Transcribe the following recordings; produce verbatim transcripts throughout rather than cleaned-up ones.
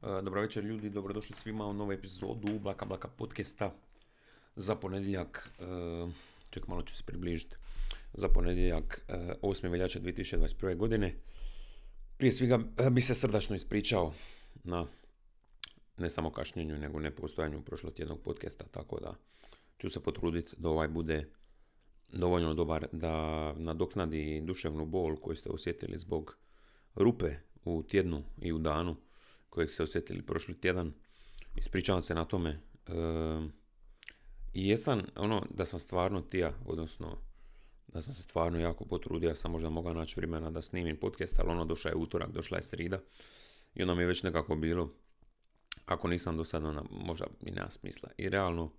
Dobro večer ljudi, dobrodošli svima u novu epizodu Blaka Blaka podcasta za ponedjeljak, ček malo ću se približiti, za ponedjeljak osmi veljače dvije tisuće dvadeset prve. godine. Prije svega bi se srdačno ispričao na ne samo kašnjenju nego ne postojanju prošlotjednog podcasta, tako da ću se potruditi da ovaj bude dovoljno dobar da nadoknadi duševnu bol koju ste osjetili zbog rupe u tjednu i u danu kojeg ste osjetili prošli tjedan. Ispričavam se na tome. E, jesam, ono, da sam stvarno tija, odnosno da sam se stvarno jako potrudio, sam možda mogao naći vremena da snimim podcast, ali ono, došla je utorak, došla je srida i onda mi je već nekako bilo, ako nisam do sada, ona možda i nema smisla. I realno,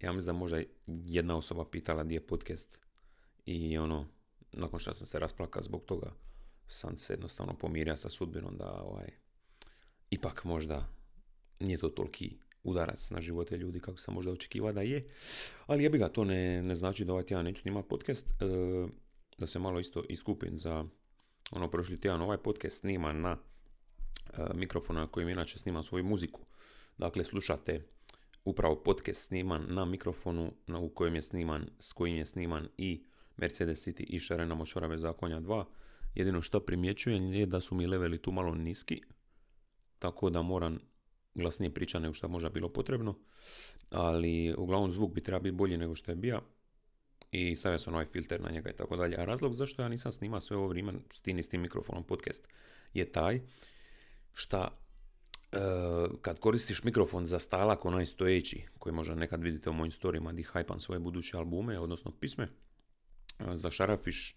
ja mislim da možda jedna osoba pitala gdje je podcast i ono, nakon što sam se rasplaka zbog toga, sam se jednostavno pomirio sa sudbinom da ovaj, ipak možda nije to toliki udarac na živote ljudi kako sam možda očekiva da je. Ali jebi ga, to ne, ne znači da ovaj tjedan neću snimati podcast. E, da se malo isto iskupim za ono prošli tjedan. Ovaj podcast snima na e, mikrofonu na kojem inače snimam svoju muziku. Dakle, slušate upravo podcast sniman na mikrofonu na u kojem je sniman, s kojim je sniman i Mercedes City i Šarena Mošćoravice Zakonja dva. Jedino što primjećujem je da su mi leveli tu malo niski, tako da moram glasnije pričati nego što je možda bilo potrebno, ali uglavnom zvuk bi trebao biti bolji nego što je bio i stavio sam ovaj filter na njega i tako dalje. A razlog zašto ja nisam snimao sve ovo vrijeme s tim istim mikrofonom podcast je taj šta e, kad koristiš mikrofon za stalak, onaj stojeći, koji možda nekad vidite u mojim storijima gdje hajpam svoje buduće albume, odnosno pisme, e, zašarafiš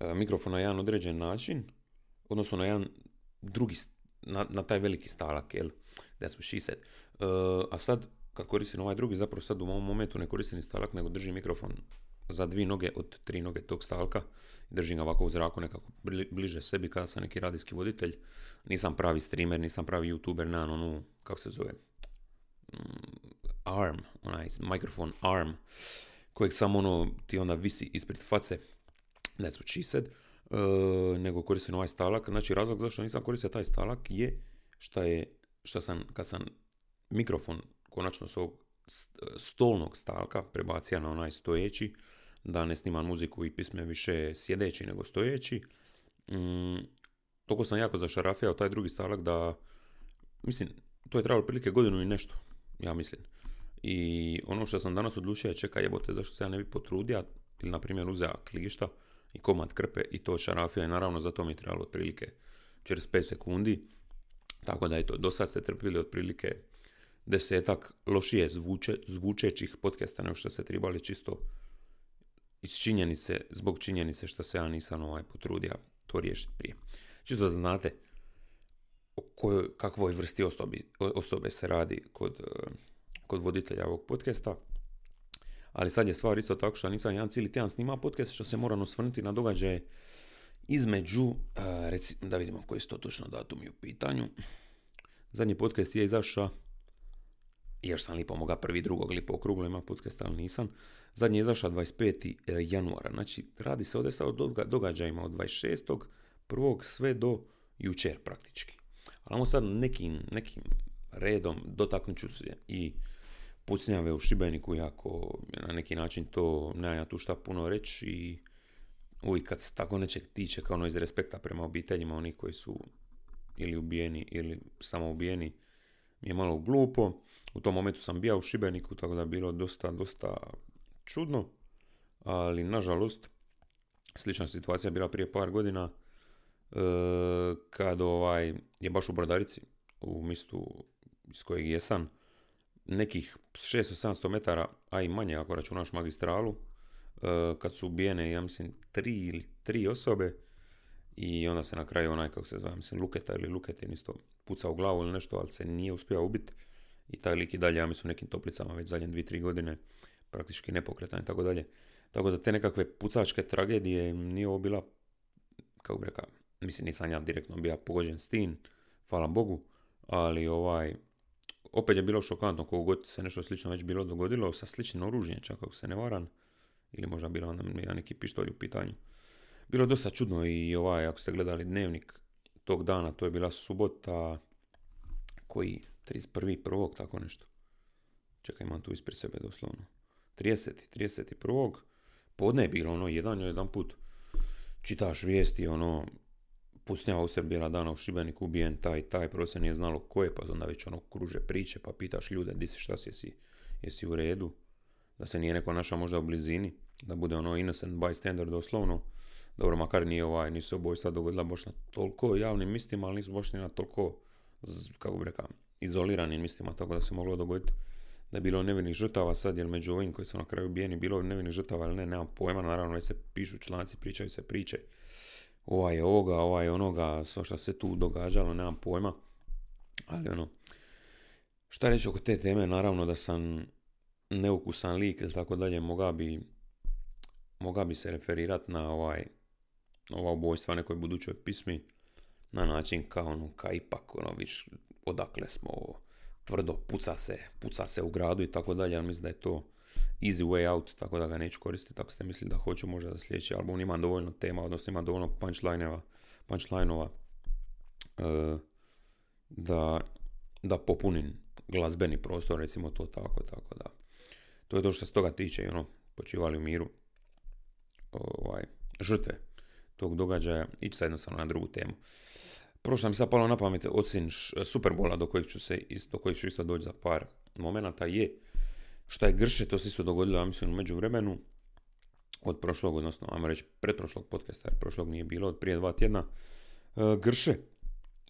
e, mikrofon na jedan određen način, odnosno na jedan drugi Na, na taj veliki stalak, jel? That's what she said. Uh, a sad, kad koristim ovaj drugi, zapravo sad u ovom momentu ne koristim ni stalak, nego držim mikrofon za dvije noge od tri noge tog stalka. Držim ga ovako u zraku, nekako bliže sebi, kada sam neki radijski voditelj. Nisam pravi streamer, nisam pravi youtuber, nemam onu, kako se zove, arm, onaj mikrofon arm, kojeg samo ono ti onda visi ispred face. That's what she said. E, nego koristim ovaj stalak. Znači, razlog zašto nisam koristio taj stalak je šta je, šta sam, kad sam mikrofon konačno s ovog stolnog stalka prebacio na onaj stojeći, da ne snimam muziku i pisme više sjedeći nego stojeći, mm, toliko sam jako zašarafijao taj drugi stalak da, mislim, to je trebalo prilike godinu i nešto, ja mislim. I ono što sam danas odlučio, čekaj jebote, zašto se ja ne bi potrudio, ili na primjer uzeo klišta i komad krpe i to šarafija, i naravno za to mi je trebalo otprilike četrdeset pet sekundi, tako da je to, do sad ste trpili otprilike desetak lošije zvuče, zvučećih podcasta nego što se tribali, čisto iz činjenice, zbog činjenice što se ja nisam ovaj potrudio to riješiti prije. Čisto da znate o kojoj, kakvoj vrsti osobi, osobe se radi kod, kod voditelja ovog podcasta. Ali sad je stvar isto tako što nisam jedan cijeli tjedan snimao podcast, što se moram osvrnuti na događaje između, uh, reci, da vidimo koji su to točno datumi u pitanju. Zadnji podcast je izašao, još sam lipo moga prvi drugog lipo okruglo ima podcast, ali nisam. Zadnji je izašao dvadeset petog januara, znači radi se ovdje o doga- događajima od dvadeset šestog prvog sve do jučer praktički. Ali sad nekim, nekim redom dotaknut ću se i pucnjave u Šibeniku, jako na neki način to, ne ja tu šta puno reći, i uvijek kad se tako nečeg tiče, kao ono iz respekta prema obiteljima oni koji su ili ubijeni ili samo ubijeni, mi je malo glupo. U tom momentu sam bio u Šibeniku, tako da je bilo dosta, dosta čudno, ali nažalost slična situacija je bila prije par godina, kad ovaj, je baš u Brodarici, u mistu iz kojeg jesam, nekih šesto do sedamsto metara, a i manje ako računaš magistralu, kad su ubijene, ja mislim, tri ili tri osobe, i onda se na kraju onaj, kako se zove, mislim, Luketa ili Luketin isto pucao u glavu ili nešto, ali se nije uspio ubiti, i taj lik i dalje, ja mislim, nekim toplicama već zadnje dvije tri godine, praktički nepokretan i tako dalje. Tako da te nekakve pucačke tragedije, nije ovo bila, kako bi rekao, mislim, nisam ja direktno bio pogođen s tim, hvala Bogu, ali ovaj, opet je bilo šokantno, kogod se nešto slično već bilo dogodilo, sa sličnim oružjem, čak ako se ne varam, ili možda bilo onda neki pištolj u pitanju. Bilo je dosta čudno, i ovaj, ako ste gledali dnevnik tog dana, to je bila subota, koji trideset prvog prvog tako nešto. Čekaj, imam tu ispred sebe doslovno. tridesetog, trideset prvog podne je bilo ono jedan, jedan put čitaš vijesti, ono Pusnjava u sebi bila dana u Šibeniku, ubijen taj, taj, prvo se nije znalo ko je, pa onda već ono kruže priče, pa pitaš ljude, di si, šta si, jesi, jesi u redu, da se nije neko našao možda u blizini, da bude ono innocent bystander doslovno. Dobro, makar nije ovaj, nisu obojstva dogodila baš na toliko javnim mistima, ali nisu baš ni na toliko, kako bi rekao, izoliranim mistima, tako da se moglo dogoditi da je bilo nevinih žrtava. Sad, jer među ovim koji su na kraju ubijeni, bilo nevinih žrtava ili ne, nemam pojma, naravno već se pišu članci, pričaju se priče, ovaj je ovoga, ovaj je onoga, sve što se tu događalo, nemam pojma, ali ono, šta reći oko te teme, naravno da sam neukusan lik ili tako dalje, mogao bi, mogao bi se referirati na ovaj, ova ubojstva nekoj budućoj pismi, na način kao ono, ka ipak, ono, viš, odakle smo ovo, tvrdo, puca se, puca se u gradu i tako dalje, ali mislim da je to easy way out, tako da ga neću koristiti. Ako ste mislili da hoću, možda za sljedeći album, imam dovoljno tema, odnosno imam dovoljno punchline-ova, punchline-ova uh, da, da popunim glazbeni prostor, recimo to tako, tako da. To je to što se toga tiče, ono, počivali u miru ovaj, žrtve tog događaja. Ići sad jednostavno na drugu temu. Prvo što mi sad palo na pamet, osim Superbola, do kojeg ću, se isto, do kojeg ću isto doći za par momenata, je šta je Grše, to se isto dogodilo, ja mislim, u međuvremenu, od prošlog, odnosno, ajmo reći, pretprošlog podcasta, jer prošlog nije bilo, od prije dva tjedna, uh, Grše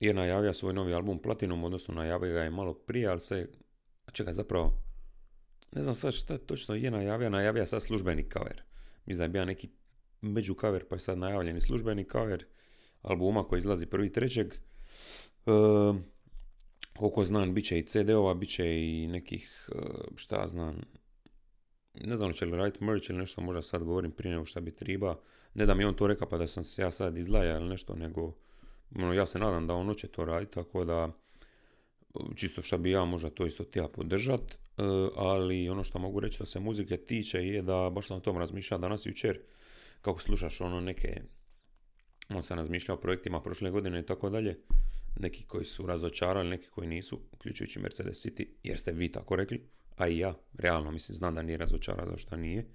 je najavio svoj novi album Platinum, odnosno najavio ga je malo prije, ali se, čekaj, zapravo, ne znam sad šta točno je najavio, najavio sad službeni cover. Mislim da je bio neki među cover, pa je sad najavljeni službeni cover albuma koji izlazi prvi trećeg. Uh, Koliko znam, bit će i C D-ova, bit će i nekih, šta znam, ne znam će li raditi merch ili nešto, možda sad govorim prije nego šta bi triba. Ne da mi on to reka pa da sam se ja sad izlaja ili nešto, nego no, ja se nadam da ono će to raditi, tako da čisto šta bi ja možda to isto tija podržat. Ali ono što mogu reći da se muzike tiče je da baš sam o tom razmišljao danas i jučer, kako slušaš ono neke, on sam razmišljao o projektima prošle godine i tako dalje, neki koji su razočarali, neki koji nisu, uključujući Mercedes City, jer ste vi tako rekli, a i ja, realno mislim, znam da nije razočara, zašto nije. E,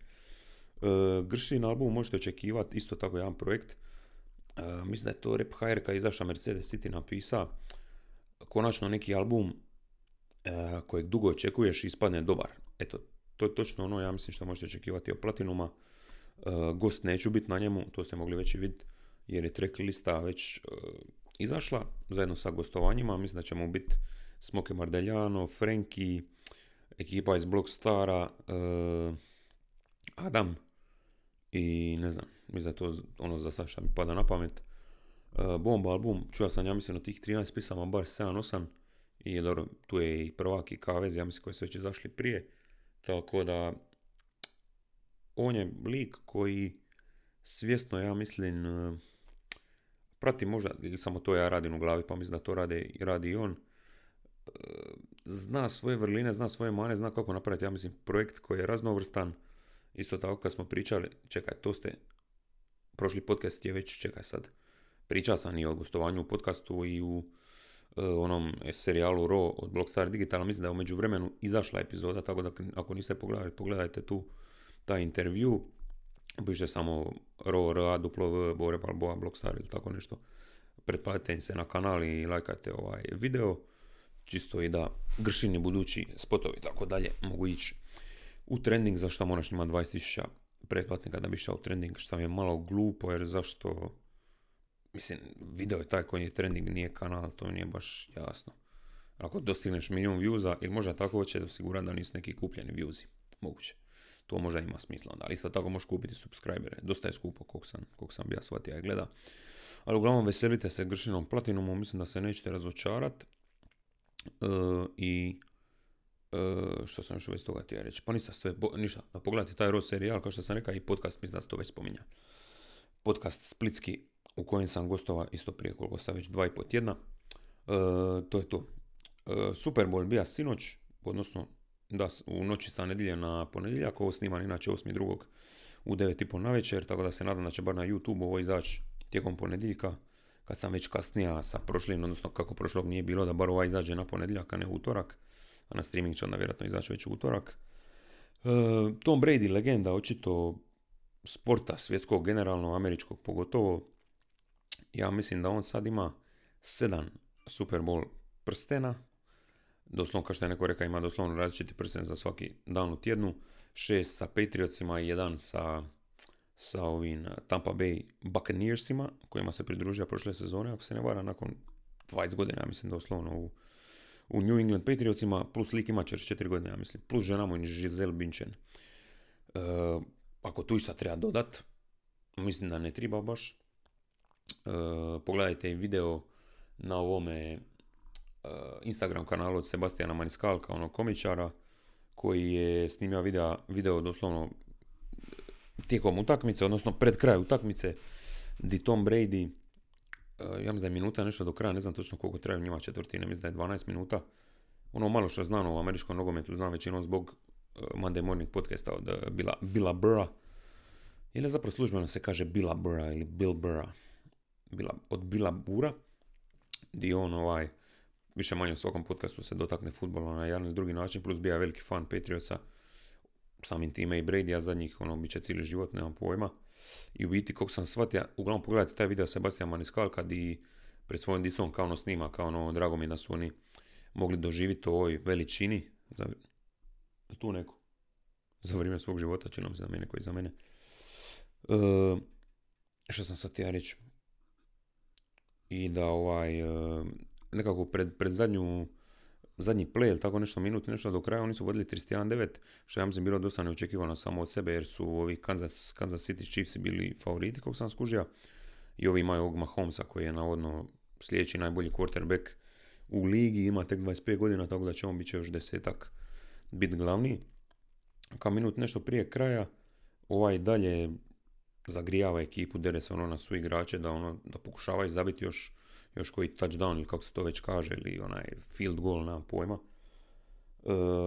Gršin album možete očekivati, isto tako jedan projekt, e, mislim da je to Rep Hajerka izaša Mercedes City napisa, konačno neki album e, kojeg dugo očekuješ i ispadne dobar. Eto, to je točno ono, ja mislim što možete očekivati o Platinuma, e, gost neću biti na njemu, to ste mogli već i vidjeti, jer je track lista već e, izašla zajedno sa gostovanjima. Mislim da ćemo biti Smoke Mardeljano, Frenkie, ekipa iz Blockstara, uh, Adam i ne znam, mislim da to ono za sad šta mi pada na pamet. Uh, bomba album, čuo sam ja mislim od tih trinaest pisama bar sedam osam i dobro, tu je i Prvak i Kavez, ja mislim koji su već izašli prije, tako da on je lik koji svjesno ja mislim uh, prati možda, ili samo to ja radim u glavi, pa mislim da to rade, radi i on. Zna svoje vrline, zna svoje mane, zna kako napraviti, ja mislim, projekt koji je raznovrstan. Isto tako kad smo pričali, čekaj, to ste, prošli podcast je već, čekaj sad, pričao sam i o gostovanju u podcastu i u e, onom serijalu Raw od Blockstar Digital, mislim da je u međuvremenu izašla epizoda, tako da ako niste pogledali, pogledajte tu taj intervju. Pišite samo Raw, Raw, duplo V, Bore, Balboa, Blockstar ili tako nešto. Pretplatite se na kanal i lajkajte ovaj video. Čisto i da Gršini budući spotovi i tako dalje mogu ići u trending, zašto moraš imati dvadeset tisuća pretplatnika da bi išao u trending, što mi je malo glupo, jer zašto, mislim, video je taj koji je trending, nije kanal, to nije baš jasno. Ako dostigneš milijun viewsa, ili možda tako hoće osigurati da nisu neki kupljeni viewsi, moguće. To možda ima smisla onda, ali isto tako možeš kupiti subscribere, dosta je skupo koliko sam, koliko sam ja shvatio i gleda. Ali uglavnom veselite se Gršinom Platinumu, mislim da se nećete razočarati. E, I e, što sam još uvijek toga ti ja reći, pa ništa sve, bo, ništa, pogledajte taj Raw serijal, kao što sam rekao, i podcast, mislim da se to već spominja. Podcast Splitski u kojem sam gostova isto prije koliko sam već dva i po tjedna. E, to je to. E, Super Bowl bija sinoć, odnosno da, u noći sa nedjelje na ponedjeljak, ovo sniman inače osmi drugog u devet i po na večer, tako da se nadam da će bar na YouTube ovo izaći tijekom ponedjeljka kad sam već kasnija sa prošlim, odnosno kako prošlog nije bilo, da bar ova izađe na ponedjeljak, a ne utorak, a na streaming će onda vjerojatno izaći već u utorak. E, Tom Brady, legenda, očito sporta svjetskog, generalno američkog pogotovo. Ja mislim da on sad ima sedam Super Bowl prstena, doslovno, kao što je neko rekao, ima doslovno različiti prsten za svaki dan u tjednu, šest sa Patriotsima i jedan sa, sa ovim Tampa Bay Buccaneersima, kojima se pridružio prošle sezone, ako se ne vara, nakon dvadeset godina, ja mislim, doslovno u, u New England Patriotsima, plus lik ima četrdeset četiri godine, ja mislim, plus žena mu je Giselle Bündchen. E, ako tu išta treba dodat, mislim da ne treba baš. E, pogledajte i video na ovome Instagram kanalu od Sebastiana Maniscalca, onog komičara koji je snimio video, video doslovno tijekom utakmice, odnosno pred kraj utakmice, di Tom Brady, ja mislim da je minuta nešto do kraja, ne znam točno koliko traju njima četvrtine, mislim da je dvanaest minuta. Ono malo što znam u američkom nogometu, znam većinom zbog Monday Morning podcasta od Billa, Billa Burra, ili zapravo službeno se kaže Billa Burra ili Bill Burra, Billa, od Billa Burra, di on ovaj više manje u svakom podcastu se dotakne futbola na jedan ili drugi način, plus bija veliki fan Patriotsa, samim time i Brady, a zadnjih ono bit će cijeli život, nemam pojma. I u biti, kako sam shvatio, uglavnom pogledajte taj video Sebastian Maniscalca, di pred svojom disom kao ono snima, kao ono drago mi da su oni mogli doživjeti u ovoj veličini, za, tu neko, za vrijeme svog života, čini mi se da mene koji za mene. E, što sam shvatio reći? I da ovaj... E, nekako pred, pred zadnju, zadnji play ili tako nešto minut, nešto do kraja, oni su vodili trideset jedan devet, što ja mislim bilo dosta neočekivano samo od sebe, jer su ovi Kansas, Kansas City Chiefs bili favoriti, kako sam skužio, i ovi imaju ovog Mahomesa koji je navodno sljedeći najbolji quarterback u ligi, ima tek dvadeset pet godina, tako da će on bit će još desetak bit glavni. Kao minut nešto prije kraja, ovaj dalje zagrijava ekipu, dere se ono na su igrače da, ono, da pokušavaju zabiti još još koji touchdown ili kako se to već kaže, ili onaj field goal, nemam pojma.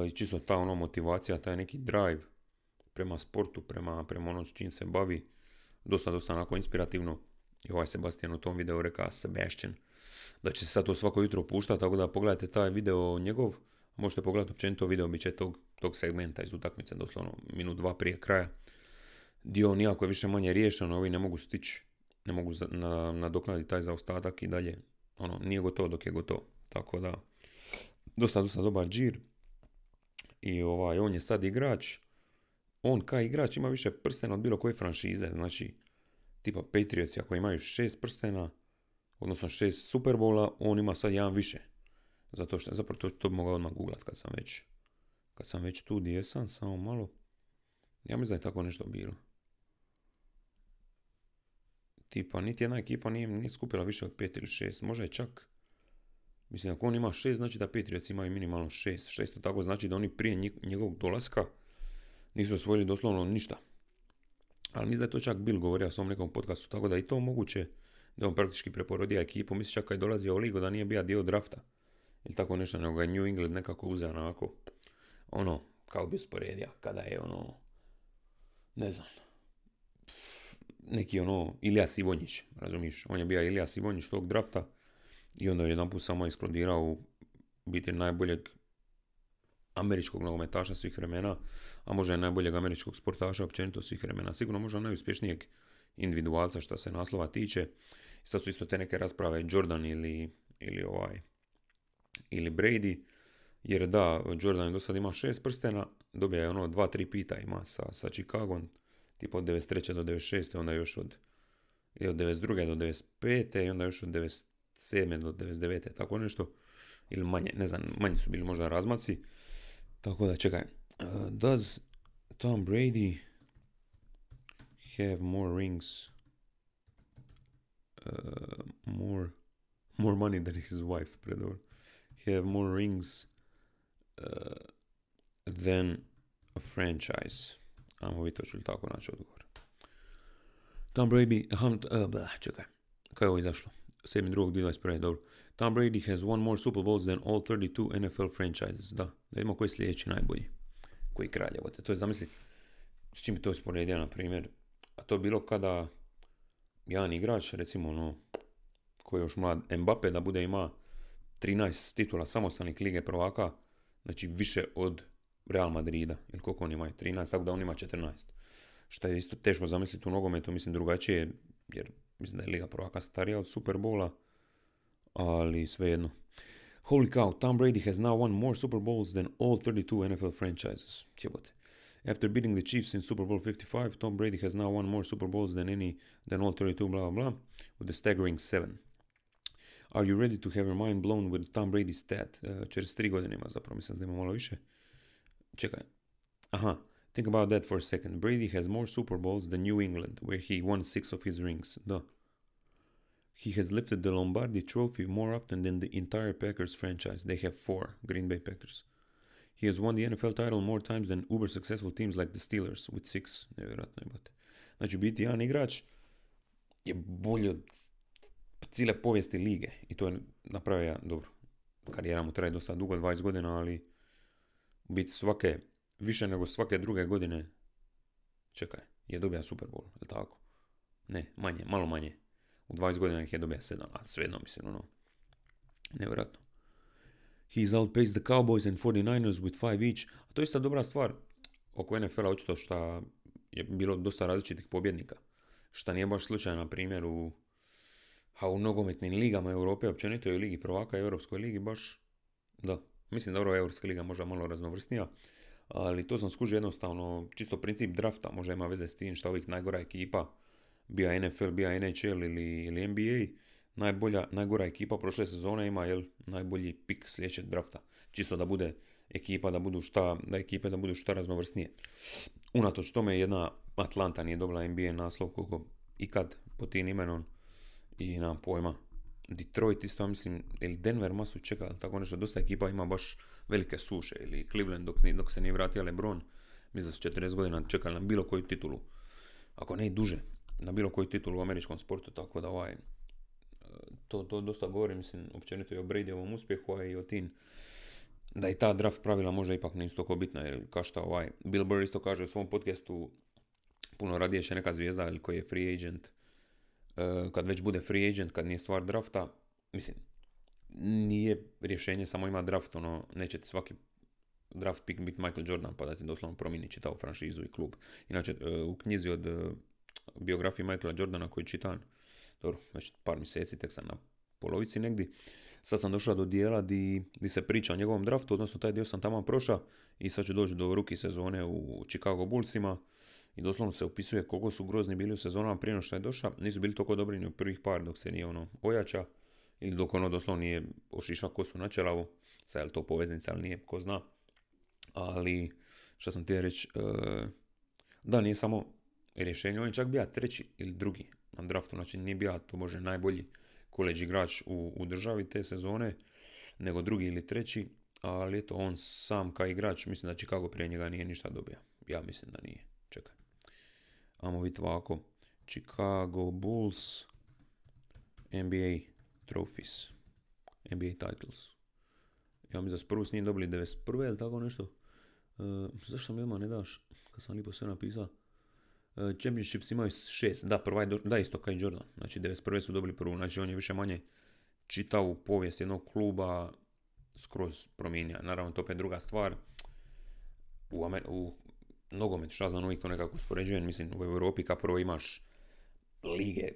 I e, čisto ta ono motivacija, taj neki drive prema sportu, prema, prema ono s čim se bavi, dosta, dosta onako inspirativno. I ovaj Sebastian u tom videu rekao, Sebastian, da će se sad to svako jutro puštati, tako da pogledajte taj video njegov, možete pogledati općenito video, bit će tog, tog segmenta iz utakmice, doslovno minut dva prije kraja. Dio nijako je više manje riješeno, ovi ne mogu stići, ne mogu nadoknaditi taj zaostatak i dalje, ono, nije gotovo dok je gotovo, tako da, dosta, dosta dobar džir, i ovaj, on je sad igrač, on kao igrač ima više prstena od bilo koje franšize, znači, tipa Patriots, ako imaju šest prstena, odnosno šest Superbola, on ima sad jedan više, zato što, zapravo to, to bi mogao odmah googlat kad sam već, kad sam već tu gdje sam, samo malo, ja mislim da je tako nešto bilo. Tipa, niti jedna ekipa nije, nije skupila više od pet ili šest, možda je čak, mislim, ako on ima šest, znači da Patriots imaju minimalno šest, šesto tako znači da oni prije njegovog dolaska nisu osvojili doslovno ništa. Ali mislim da je to čak Bill govorio u svom nekom podcastu, tako da je i to moguće da je on praktički preporodio ekipu, mislim čak kad je dolazio u ligu da nije bio dio drafta, ili tako nešto, nego ga je New England nekako uzeo onako, ono, kao bi usporedio, kada je ono, ne znam, neki ono Ilija Sivonjić, razumiješ, on je bio Ilija Sivonjić tog drafta i onda je jedan put samo eksplodirao u biti najboljeg američkog nogometaša svih vremena, a možda i najboljeg američkog sportaša općenito svih vremena, sigurno možda najuspješnijeg individualca što se naslova tiče. Sad su isto te neke rasprave Jordan ili, ili ovaj ili Brady, jer da, Jordan je do sad ima šest prstena, dobija je ono dva tri pita ima sa, sa Chicagom, tipa od devedeset treće do devedeset šeste, onda još od, od devedeset druge do devedeset pete i onda još od devedeset sedme do devedeset devete, tako nešto, ili manje, ne znam, manji su bili možda razmaci, tako da čekaj, uh, does Tom Brady have more rings, uh, more, more money than his wife, predor, have more rings uh, than a franchise? Ajmo vi to ću li tako naći odgovor. Tom Brady, ham, uh, blah, čekaj, kaj je ovo izašlo? sedmi drugi dvadeset prve, dobro. Tom Brady has won more Super Bowls than all thirty-two N F L franchises. Da, da ima koji sljedeći najbolji, koji kralj, evo te. To je, zamisli, s čim bi to sporedio, na primjer, a to je bilo kada jedan igrač, recimo, ono, ko je još mlad, Mbappe, da bude ima trinaest titula samostalnih Lige prvaka, znači više od Real Madrida, ili koliko on ima, trinaest, tako da on ima četrnaest. Što je isto teško zamisliti u nogometu, mislim drugačije, jer mislim da je Liga prvaka starija od Super Bowla, ali svejedno. Holy cow, Tom Brady has now won more Super Bowls than all thirty-two N F L franchises. Jebote. After beating the Chiefs in Super Bowl fifty-five, Tom Brady has now won more Super Bowls than any than all thirty-two, blah, blah, blah, with a staggering seven. Are you ready to have your mind blown with Tom Brady's stat? Uh, čez tri godine ima, zapravo mislim da ima malo više. Čekaj. Aha. Think about that for a second. Brady has more Super Bowls than New England, where he won six of his rings. Duh. He has lifted the Lombardi trophy more often than the entire Packers franchise. They have four, Green Bay Packers. He has won the N F L title more times than uber successful teams like the Steelers with six. Nevjerojatno je, bote. Znači, biti jedan igrač je bolje od cijele povijesti lige. I to je napravio ja, dobro, karijera mu traje dosta dugo, dvadeset godina, ali biti svake, više nego svake druge godine, čekaj, je dobija Super Bowl, je li tako? Ne, manje, malo manje. U dvadeset godina ih je dobija sedam, ali svejedno mislim, ono, nevjerojatno. He's outpaced the Cowboys and forty-niners with five each. A to je isto dobra stvar oko N F L-a, očito što je bilo dosta različitih pobjednika. Što nije baš slučaj, na primjer, u, u nogometnim ligama Europe, općenito i u Ligi prvaka, Europskoj ligi, baš, da, mislim dobro, Europska liga možda malo raznovrsnija, ali to sam skužio jednostavno, čisto princip drafta, možda ima veze s tim što uvijek najgora ekipa, bija N F L, bija N H L ili, ili N B A, najbolja, najgora ekipa prošle sezone ima jel, najbolji pik sljedećeg drafta. Čisto da bude ekipa, da budu šta, da ekipe da budu šta raznovrsnije. Unatoč tome jedna Atlanta nije dobila N B A naslov koliko ikad po tim imenom i nam pojma. Detroit isto mislim, ili Denver masu čeka, tako nešto, dosta ekipa ima baš velike suše, ili Cleveland dok, dok se nije vratio LeBron, mislim da su četrdeset godina čekali na bilo koju titulu, ako ne i duže, na bilo koju titulu u američkom sportu, tako da ovaj, to, to dosta govori, mislim, općenito i o Bradyevom uspjehu, a i o tim, da i ta draft pravila možda ipak nisu toliko bitna, jer kao što ovaj, Bill Burr isto kaže u svom podcastu, puno radije će neka zvijezda, ili koji je free agent, kad već bude free agent, kad nije stvar drafta, mislim, nije rješenje samo ima draft, ono, neće ti svaki draft pick biti Michael Jordan, pa da ti doslovno promijeni čitavu franšizu i klub. Inače, u knjizi od biografije Michaela Jordana koju čitam, dobro, već par mjeseci, tek sam na polovici negdje, sad sam došao do dijela di, di se priča o njegovom draftu, odnosno taj dio sam tamo prošao i sad ću doći do ruki sezone u Chicago Bullsima. I doslovno se opisuje koliko su grozni bili u sezonama prije nego što je došao. Nisu bili toliko dobri ni u prvih par dok se nije ono ojača. Ili dok ono doslovno nije ošišao kosu na čelavu. Sad je li to poveznica, ali nije, ko zna. Ali, što sam ti reći, e, da nije samo rješenje. On je čak bio treći ili drugi na draftu. Znači nije bio to može najbolji koleđ igrač u, u državi te sezone. Nego drugi ili treći. Ali eto, on sam kao igrač, mislim da Chicago prije njega nije ništa dobio. Ja mislim da nije. Čekaj. Amo vidjeti ovako, Chicago Bulls, N B A trophies, N B A titles. Ja mi za prvu s njim dobili devedeset prve ili tako nešto. E, zašto mi ima ne daš, kad sam lipo sve napisao. E, championships imaju šest, da, prva je do, da, isto kao i Jordan. Znači devedeset prve su dobili prvu, znači on je više manje čitavu povijest jednog kluba skroz promijenio. Naravno to opet druga stvar. U Ameriku, u nogomet, šta znam, uvijek to nekako uspoređujem, mislim u Europi kao prvo imaš lige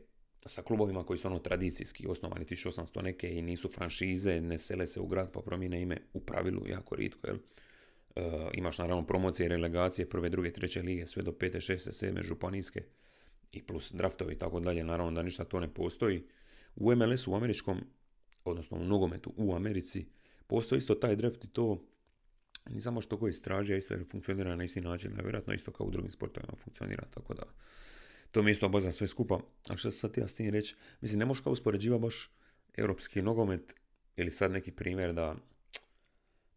sa klubovima koji su ono tradicijski osnovani tisuću osamsto neke i nisu franšize, ne sele se u grad pa promijene ime, u pravilu jako ritko, jel? E, imaš naravno promocije, relegacije, prve, druge, treće lige, sve do pete, šeste, sedme, županijske i plus draftovi i tako dalje, naravno da ništa to ne postoji. U M L S-u, u američkom, odnosno u nogometu u Americi, postoji isto taj draft i to ni samo što koji straži, a isto jer funkcionira na isti način, vjerojatno isto kao u drugim sportovima funkcionira, tako da to mi isto obazna sve skupa. A što sad ti ja s tim reći, mislim ne možeš kao uspoređiva baš europski nogomet ili sad neki primjer da,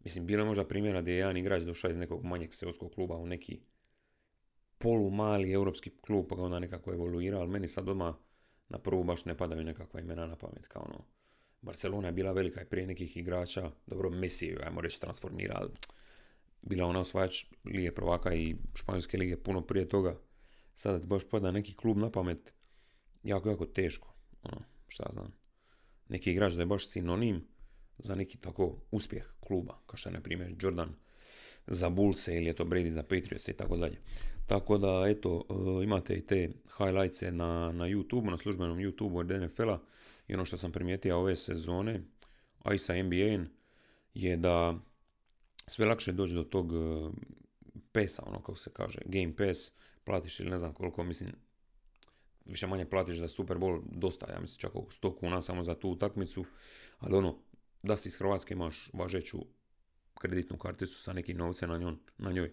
mislim bilo je možda primjera gdje je jedan igrač došao iz nekog manjeg seoskog kluba u neki polumali europski klub pa ga onda nekako evoluirao, ali meni sad odmah na prvu baš ne padaju nekakva imena na pamet kao ono. Barcelona je bila velika i prije nekih igrača, dobro Messi je, ajmo reći, transformira, ali bila ona osvajač Lige prvaka i Španjolske lige puno prije toga. Sada ti baš pada neki klub na pamet, jako, jako teško, ono, šta znam. neki igrač da je baš sinonim za neki tako uspjeh kluba, kao što je na primjer Jordan za Bullse ili je to Brady za Patriots i tako dalje. Tako da eto, imate i te highlightse na, na YouTube, na službenom YouTube od N F L-a, i ono što sam primijetio ove sezone, a i sa N B A-em, je da sve lakše doći do tog pesa, ono kako se kaže, game pass, platiš ili ne znam koliko, mislim, više manje platiš za Super Bowl dosta, ja mislim čak oko sto kuna samo za tu utakmicu, ali ono, da si iz Hrvatske imaš važeću kreditnu karticu sa nekim novcem na, njon, na njoj,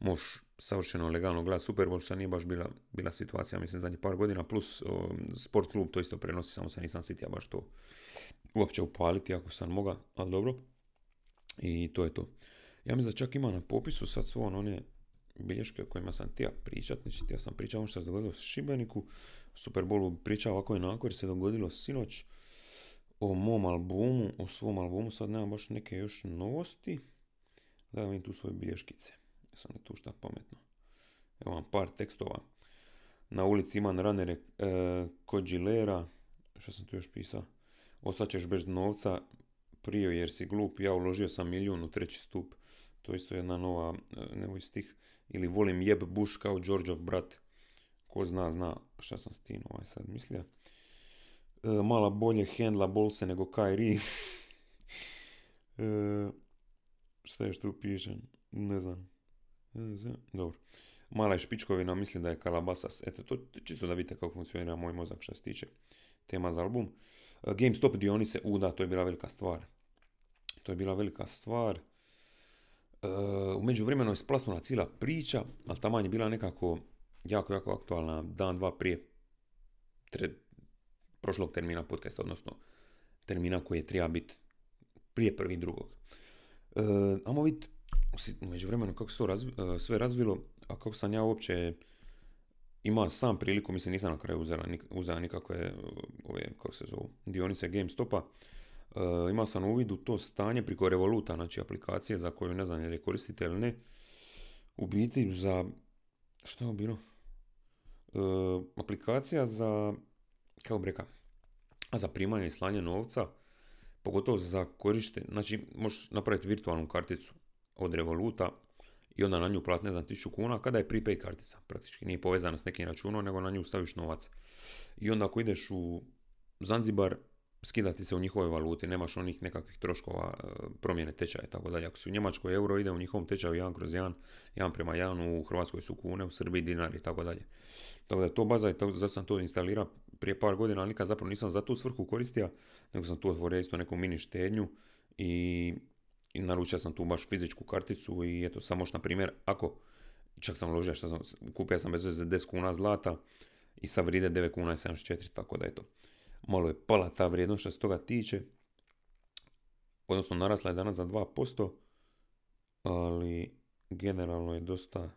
moš savršeno legalno gleda Super Bowl, što nije baš bila, bila situacija, mislim, zadnjih par godina, plus o, sport klub to isto prenosi, samo se nisam sitio baš to uopće upaliti ako sam moga, ali dobro, i to je to. Ja mislim da čak ima na popisu sad svo one bilješke o kojima sam tija pričat, neći tija sam pričao ono što se dogodilo s Šibeniku, Super Bowlu pričao ovako i nakon, se dogodilo sinoć o mom albumu, o svom albumu, sad nemam baš neke još novosti, da vidim tu svoje bilješkice, ja sam ne tu šta pametno. Evo vam par tekstova, na ulici imam ranere e, kod Gilera, što sam tu još pisao, ostaćeš bez novca, prio jer si glup, ja uložio sam milijun u treći stup, to je isto jedna nova, nevoj stih, ili volim jeb Bush kao Đorđov brat, ko zna, zna šta sam s tim ovaj sad mislio. E, mala bolje hendla bolse nego Kyrie. E, šta još tu piše, ne znam, ne znam, dobro. Mala je špičkovina, misli da je kalabasas, eto to čisto da vidite kako funkcionira moj mozak što se tiče tema za album. E, GameStop dionice, u da, to je bila velika stvar, to je bila velika stvar. Uh, u međuvremenu je splasnula cijela priča, ali taman je bila nekako jako, jako aktualna dan, dva prije tre, prošlog termina podcasta, odnosno termina koji je treba biti prije prvi drugog. Uh, Amo vidjeti, u međuvremenu kako se to razvi, uh, sve razvilo, a kako sam ja uopće imao sam priliku, mislim nisam na kraju uzela, nik, uzela nikakve ove, kako se zovu, dionice GameStopa. Uh, imao sam uvid u to stanje priko Revoluta, znači aplikacije za koju ne znam je li koristite ili ne. U biti za, što je bilo? Uh, aplikacija za, kako bi rekao, za primanje i slanje novca, pogotovo za korištenje, znači možeš napraviti virtualnu karticu od Revoluta i onda na nju plati, ne znam, tisuću kuna, kada je prepaid kartica, praktički nije povezana s nekim računom, nego na nju staviš novac. I onda ako ideš u Zanzibar, skidati se u njihovoj valuti, nemaš onih nekakvih troškova promjene tečaja, tako dalje. Ako si u Njemačkoj euro, ide u njihovom tečaju jedan kroz jedan, jedan prema jedan, u Hrvatskoj su kune, u Srbiji dinari, tako dalje. Tako da je to baza i zato sam to instalirao prije par godina, ali nikad zapravo nisam za tu svrhu koristio, nego sam tu otvorio isto neku mini štednju i, i naručio sam tu baš fizičku karticu i eto, samo što na primjer, ako, čak sam uložio što sam, kupio sam bez veze deset kuna zlata i sad vride devet kuna sedamdeset četiri, tako da je to. Malo je pala ta vrijednost što se toga tiče, odnosno narasla je danas za dva posto, ali generalno je dosta,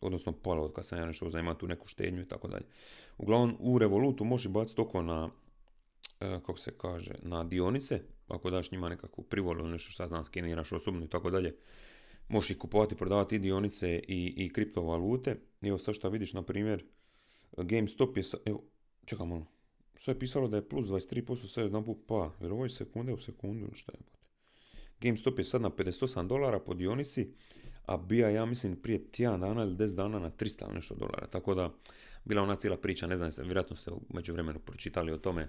odnosno pala od kad sam ja nešto uzajma tu neku štednju i tako dalje. Uglavnom u Revolutu možeš baciti oko na, kako se kaže, na dionice, ako daš njima nekakvu privolu, nešto šta znam, skeniraš osobno i tako dalje, možeš ih kupovati, prodavati i dionice i, i kriptovalute. I evo sad šta vidiš, na primjer, GameStop je, sa, evo, čekam malo, sve je pisalo da je plus dvadeset tri posto, sve jedan put pa, jer ovo je sekunde u sekundu, šta je bote. GameStop je sad na pedeset osam dolara po dionici, a bija, ja mislim, prije tjedan dana ili deset dana na tristo nešto dolara, tako da, bila ona cijela priča, ne znam, vjerojatno ste u međuvremenu pročitali o tome,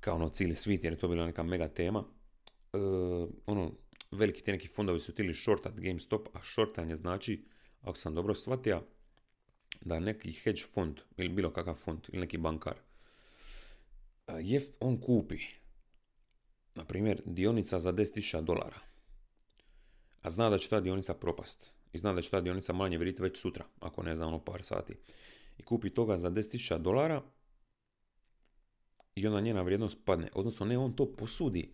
kao ono cijeli svit, jer je to bila neka mega tema. E, ono, veliki ti neki fondovi su tili shortat GameStop, a shortanje znači, ako sam dobro shvatio, da neki hedge fond ili bilo kakav fond ili neki bankar je on kupi na primjer dionica za deset tisuća dolara, a zna da će ta dionica propast i zna da će ta dionica manje vrijediti već sutra ako ne znam ono par sati, i kupi toga za deset tisuća dolara i onda njena vrijednost padne, odnosno ne, on to posudi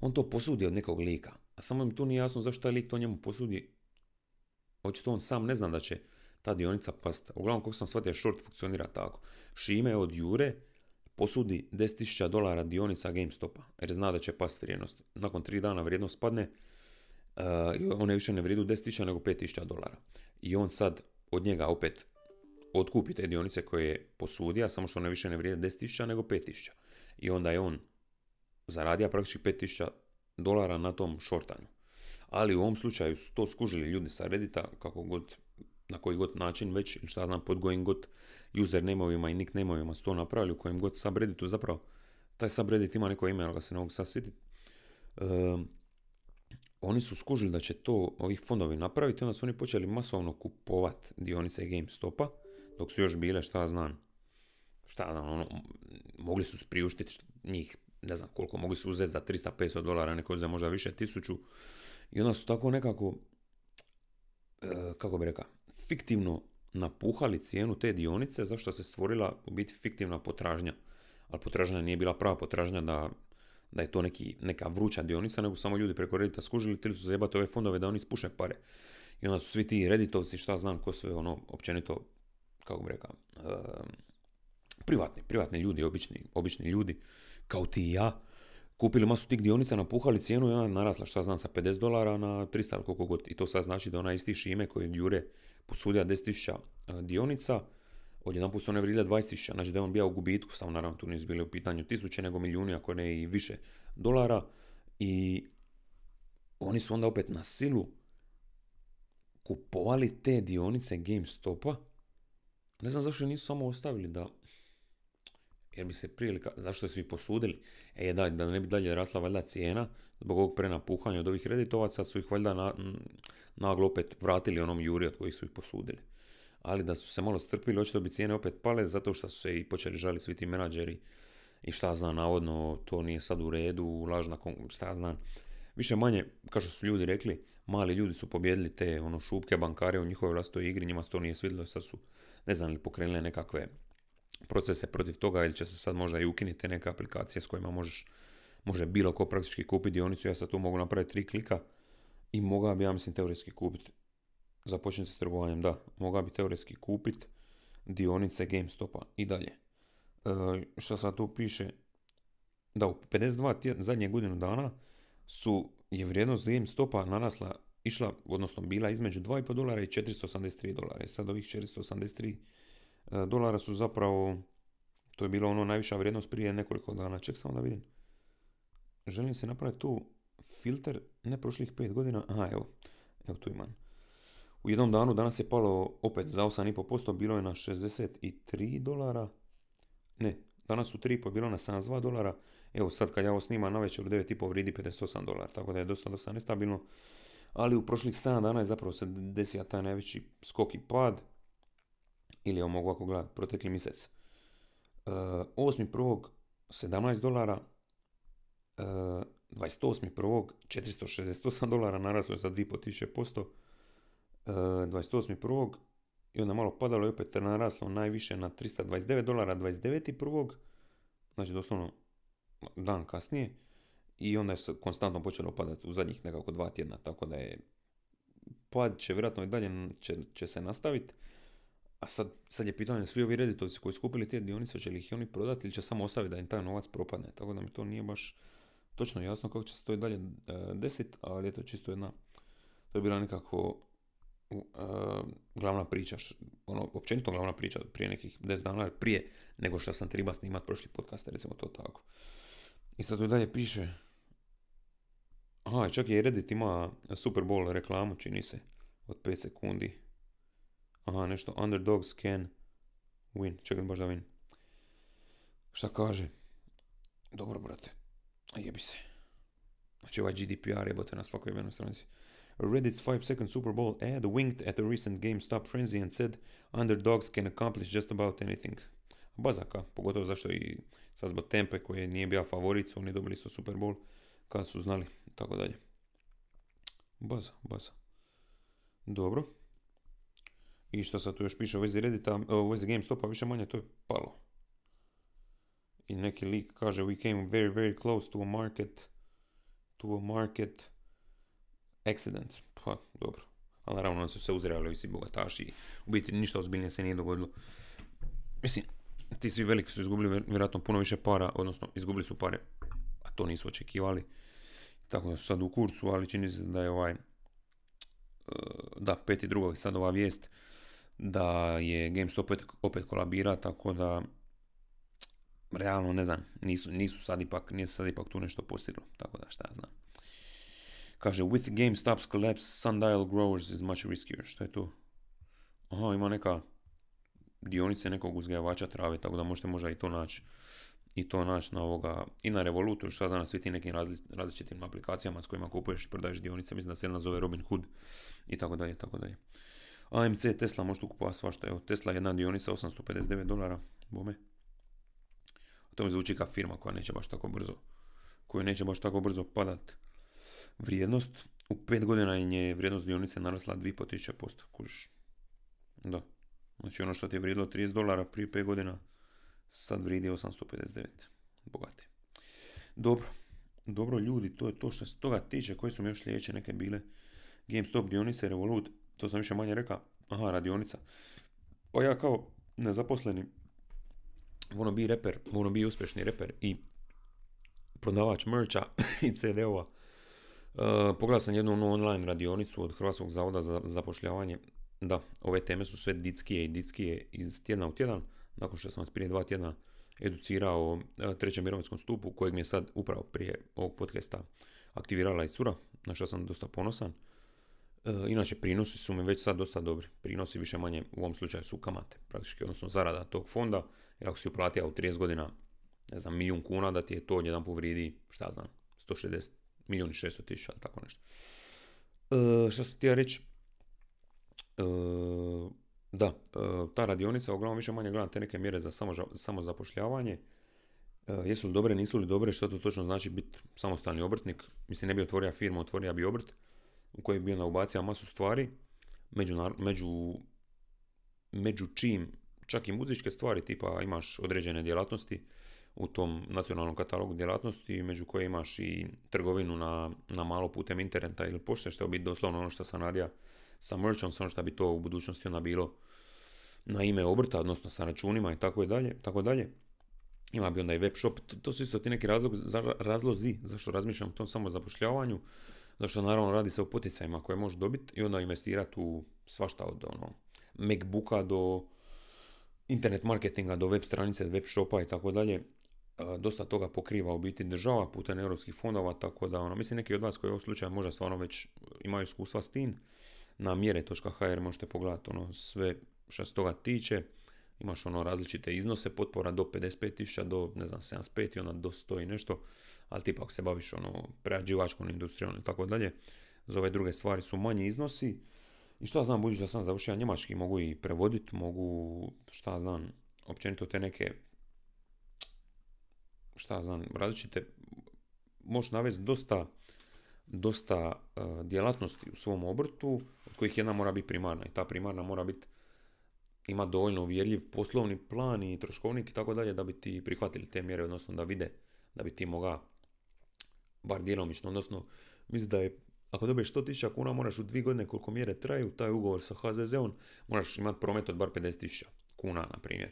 on to posudi od nekog lika, a samo im tu nije jasno zašto taj lik to njemu posudi, očito on sam ne zna da će ta dionica pasta. Uglavnom, kako sam shvatio, short funkcionira tako. Šime od Jure posudi deset tisuća dolara dionica GameStopa, jer zna da će past vrijednost. Nakon tri dana vrijednost padne, uh, one više ne vrijedu deset tisuća nego pet tisuća dolara. I on sad od njega opet otkupi te dionice koje je posudio, samo što one više ne vrijede deset tisuća nego pet tisuća. I onda je on zaradio praktički pet tisuća dolara na tom shortanju. Ali u ovom slučaju su to skužili ljudi sa Reddita, kako god, na koji god način već, šta znam, pod kojim god usernameovima i nicknameovima su to napravili, u kojem god subredditu, zapravo taj subreddit ima neko ime, ali ga se ne mogu sad sjetiti. Um, oni su skužili da će to ovih fondovi napraviti, onda su oni počeli masovno kupovati dionice GameStopa, dok su još bile, šta znam, šta znam, ono, mogli su priuštiti njih, ne znam koliko, mogli su uzeti za tristo do petsto dolara, neko za možda više tisuću, i onda su tako nekako, kako bi rekao, fiktivno napuhali cijenu te dionice, zašto se stvorila u biti fiktivna potražnja. Ali potražnja nije bila prava potražnja da, da je to neki, neka vruća dionica, nego samo ljudi preko Reddita skužili, tili su zajebati ove fondove da oni ispuše pare. I onda su svi ti Redditovci, šta znam, ko sve ono, općenito, kako bi rekao, uh, privatni, privatni ljudi, obični, obični ljudi, kao ti i ja, kupili masu tih dionica, napuhali cijenu i ona je narasla, šta znam, sa pedeset dolara na tristo ili koliko god. I to sad znači da ona isti Šime koji jure posudio deset tisuća dionica, odjedanput su one vrile dvadeset tisuća, znači da je on bio u gubitku, samo naravno tu nisu bili u pitanju tisuće, nego milijuni, ako ne i više dolara. I oni su onda opet na silu kupovali te dionice GameStopa. Ne znam zašto nisu samo ostavili da... jer bi se prije, zašto su ih posudili? E da, da ne bi dalje rasla valjda cijena, zbog ovog prenapuhanja od ovih Redditovaca su ih valjda na, naglo opet vratili onom juri od kojih su ih posudili. Ali da su se malo strpili, očito bi cijene opet pale, zato što su se i počeli žaliti svi ti menadžeri i šta znam, navodno to nije sad u redu, lažna konkurencija, šta znam. Više manje, kao što su ljudi rekli, mali ljudi su pobjedili te ono, šupke bankare u njihovoj vlastitoj igri, njima se to nije svidilo, sad su, ne znam, li pokrenule nekakve procese protiv toga, ili će se sad možda i ukiniti neke aplikacije s kojima možeš, može bilo ko praktički kupiti dionicu. Ja sad tu mogu napraviti tri klika i mogao bi, ja mislim, teoretski kupiti, započnite s trgovanjem, da, mogao bi teoretski kupiti dionice GameStopa i dalje. E, što sad tu piše, da u pedeset dva zadnje godinu dana su, je vrijednost GameStopa narasla, išla, odnosno bila između dva i pol dolara i četiristo osamdeset tri dolara. I sad ovih četiristo osamdeset tri dolara su zapravo, to je bila ono najviša vrijednost prije nekoliko dana. Ček samo da vidim. Želim se napraviti tu filter ne prošlih pet godina. Aha, evo. Evo tu imam. U jednom danu danas je palo opet za osam i pol posto, bilo je na šezdeset tri dolara. Ne, danas su tri i pol bilo na sedamdeset dva dolara. Evo sad kad ja ovo snimam na večer u devet i pol vridi pedeset osam dolara, tako da je dosta, dosta nestabilno. Ali u prošlih sedam dana je zapravo se desio taj najveći skok i pad. Ili ja mogu ovako gledati, protekli mjesec. Uh, osmi prvog sedamnaest dolara, uh, dvadeset osmi prvog četiristo šezdeset osam dolara, naraslo je za dvije i pol tisuće posto, uh, dvadeset osmi prvog i onda malo padalo i opet naraslo najviše na tristo dvadeset devet dolara, dvadeset deveti prvog, znači doslovno dan kasnije, i onda je konstantno počelo padati u zadnjih nekako dva tjedna, tako da je pad će vjerojatno i dalje će, će se nastaviti. A sad, sad je pitanje, svi ovi Redditovci koji skupili te dionice, će li ih oni prodati ili će samo ostaviti da im taj novac propadne, tako da mi to nije baš točno jasno kako će se to i dalje desiti, ali je to čisto jedna, to je bila nekako uh, glavna priča, ono, općenito glavna priča prije nekih deset dana, prije nego što sam triba snimati prošli podcast, recimo to tako. I sad to dalje piše, aha, čak je Reddit ima Super Bowl reklamu, čini se, od pet sekundi. Aha, nešto, underdogs can win, čekaj baš da win. Šta kaže? Dobro, brate, jebi se. Znači ovaj G D P R jebote na svakoj jednoj stranici. Reddit's five second Super Bowl ad winked at a recent GameStop frenzy and said underdogs can accomplish just about anything. Bazaka, pogotovo zašto i sad zbog Tempe koji nije bio favorit, oni dobili su Super Bowl kad su znali, tako dalje. Baza, baza. Dobro. I što sad tu još piše u vezi Reddita, u vezi GameStopa, više manje to je palo. I neki lik kaže, we came very, very close to a market, to a market accident. Pa, dobro. Ali naravno, oni su se uzreali i svi bogataši. U biti, ništa ozbiljnije se nije dogodilo. Mislim, ti svi veliki su izgubili vjerojatno puno više para, odnosno, izgubili su pare, a to nisu očekivali. Tako da su sad u kurcu, ali čini se da je ovaj, da, pet i drugog sad ova vijest, da je GameStop opet, opet kolabira, tako da realno ne znam, nisu, nisu sad ipak, nije sad ipak tu nešto postiglo, tako da šta ja znam. Kaže, with GameStop's collapse, Sundial Growers is much riskier. Što je tu? Aha, ima neka dionice nekog uzgajivača trave, tako da možete možda i to naći. I to naći na ovoga, i na Revolutu, šta znam, na svi ti nekim razli, različitim aplikacijama s kojima kupuješ i prodaješ dionice. Mislim da se jedna zove Robinhood i tako dalje, tako dalje. A M C Tesla, možete kupovati svašta. Evo, Tesla jedna dionica, osam stotina pedeset devet dolara, bome. To mi zvuči kao firma koja neće baš tako brzo, koja neće baš tako brzo padat vrijednost. U pet godina je vrijednost dionice narasla dvije i pol tisuće posto, kužiš. Da. Znači ono što ti je vrijedilo trideset dolara prije pet godina, sad vrijedi osam stotina pedeset devet. Bogati. Dobro. Dobro ljudi, to je to što se toga tiče. Koje su mi još sljedeće neke bile? GameStop, dionice, Revolut. To sam više manje rekao. Aha, radionica. Pa ja kao nezaposleni, ono bi reper, ono bi uspješni reper i prodavač merča i C D-ova. E, pogledao sam jednu onu online radionicu od Hrvatskog zavoda za zapošljavanje. Da, ove teme su sve dickije i dickije iz tjedna u tjedan. Nakon što sam vas prije dva tjedna educirao o trećem mirovinskom stupu, kojeg mi je sad upravo prije ovog podcasta aktivirala i cura, na što sam dosta ponosan. E, inače, prinosi su mi već sad dosta dobri. Prinosi više manje u ovom slučaju su kamate, praktički, odnosno zarada tog fonda. Jer ako si uplatio u trideset godina, ne znam, milijun kuna, da ti je to odjedan povrijedi, šta znam, sto šezdeset milijuna i šesto tisuća, tako nešto. E, šta sam ti ja reći? E, da, e, ta radionica, uglavnom više manje gledam te neke mjere za samo, samo zapošljavanje. E, jesu li dobre, nisu li dobre, što to točno znači biti samostalni obrtnik? Mislim, ne bi otvorio firmu, otvorio bi obrt u kojoj bi ona ubacio masu stvari, među, među, među čim čak i muzičke stvari, tipa imaš određene djelatnosti u tom nacionalnom katalogu djelatnosti, među koje imaš i trgovinu na, na malo putem interneta ili pošte, što je biti doslovno ono što sam radio sa merchom, ono što bi to u budućnosti onda bilo na ime obrta, odnosno sa računima i tako i dalje, tako dalje. Ima bi onda i web shop, to, to su isto ti neki razlog, razlozi zašto razmišljam o tom samozapošljavanju, zašto naravno radi se o poticajima koje možeš dobiti i onda investirati u svašta od ono, MacBooka do internet marketinga, do web stranice, web shopa i tako dalje. Dosta toga pokriva u biti država putem europskih fondova, tako da ono, mislim neki od vas koji u ovom slučaju možda stvarno već imaju iskustva s tim, na mjere točka h r možete pogledati ono sve što se toga tiče. Imaš ono različite iznose potpora do pedeset pet tisuća, do ne znam sedamdeset pet i onda do sto i nešto, ali tipa ako se baviš ono prerađivačkom industrijom i tako dalje, za ove druge stvari su manji iznosi. I šta znam, budući da sam završio njemački, mogu i prevoditi, mogu, šta znam, općenito te neke, šta znam, različite, možeš navesti dosta, dosta uh, djelatnosti u svom obrtu, od kojih jedna mora biti primarna i ta primarna mora biti, ima dovoljno uvjerljiv poslovni plan i troškovnik i tako dalje, da bi ti prihvatili te mjere, odnosno da vide, da bi ti mogao, bar djelomično, odnosno, mislim da je, ako dobiješ sto tisuća kuna, moraš u dvije godine koliko mjere traju taj ugovor sa H Z Z-om, moraš imati promet od bar pedeset tisuća kuna, na primjer.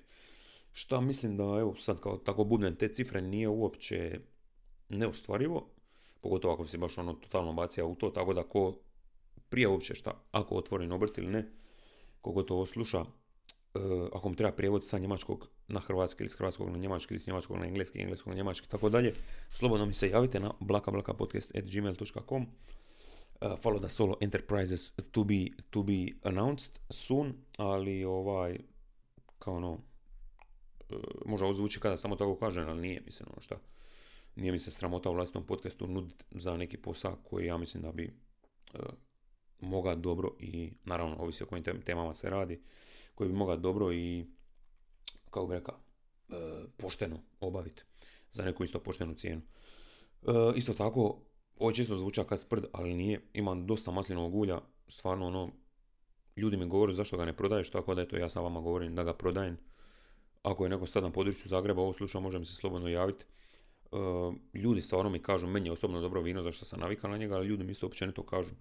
Šta mislim da, evo sad kao tako budem te cifre, nije uopće neostvarivo, pogotovo ako si baš ono totalno bacio u to, tako da ko prije uopće šta, ako otvorim obrt ili ne, koliko to ovo sluša, e, ako mi treba prijevod sa njemačkog na hrvatski ili s hrvatskog na njemački ili s njemačkog na engleski, engleskog na njemački, tako dalje, slobodno mi se javite na blaka blaka podcast at gmail dot com. Uh, follow the solo enterprises to be, to be announced soon, ali ovaj, kao ono, uh, možda ovo zvuči kada samo tako kažem, ali nije, mislim, ono šta, nije mi se sramota u vlastnom podcastu nuditi za neki posao koji ja mislim da bi uh, mogao dobro i, naravno, ovisi o kojim tem, temama se radi, koji bi mogao dobro i, kako bi rekao, uh, pošteno obaviti za neku isto poštenu cijenu. Uh, isto tako, ovo često zvuča kao sprd, ali nije, imam dosta maslinovog ulja, stvarno ono, ljudi mi govore zašto ga ne prodaješ, tako da eto ja sam vama govorim da ga prodajem. Ako je neko sad na području Zagreba ovo sluša, može mi se slobodno javiti. E, ljudi stvarno mi kažu, meni je osobno dobro vino zašto sam navikao na njega, ali ljudi mi isto općenito kažu,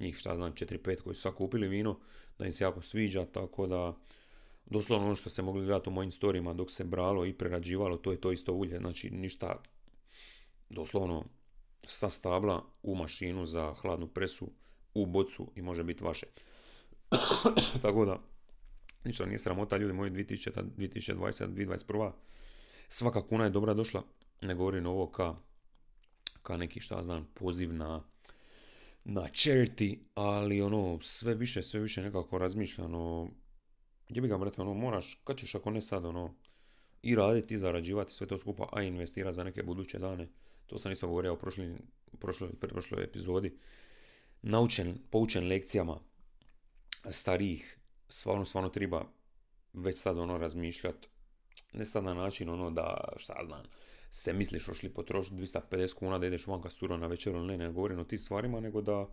njih šta znam četiri pet koji su sad kupili vino, da im se jako sviđa, tako da doslovno ono što ste mogli gledati u mojim storijima dok se bralo i prerađivalo, to je to isto ulje, znači ništa doslovno sa stabla u mašinu za hladnu presu u bocu i može biti vaše. Tako da, ništa nije sramota, ljudi moji, dvije tisuće dvadeset, dvije tisuće dvadeset prva svaka kuna je dobra došla, ne govorim ovo ka, ka neki šta znam poziv na, na charity, ali ono sve više, sve više nekako razmišljam, ono, gdje bi ga brate, ono moraš, kad ćeš ako ne sad, ono, i raditi, i zarađivati, sve to skupa, a investirati za neke buduće dane. To sam isto govorio u prošloj, prošloj, prošloj epizodi. Naučen, poučen lekcijama starijih, stvarno, stvarno treba već sad ono razmišljati. Ne sad na način ono da, šta znam, se misliš ošli potrošiti dvjesto pedeset kuna da ideš vanka sturo na večer, ne, ne govorim o tim stvarima, nego da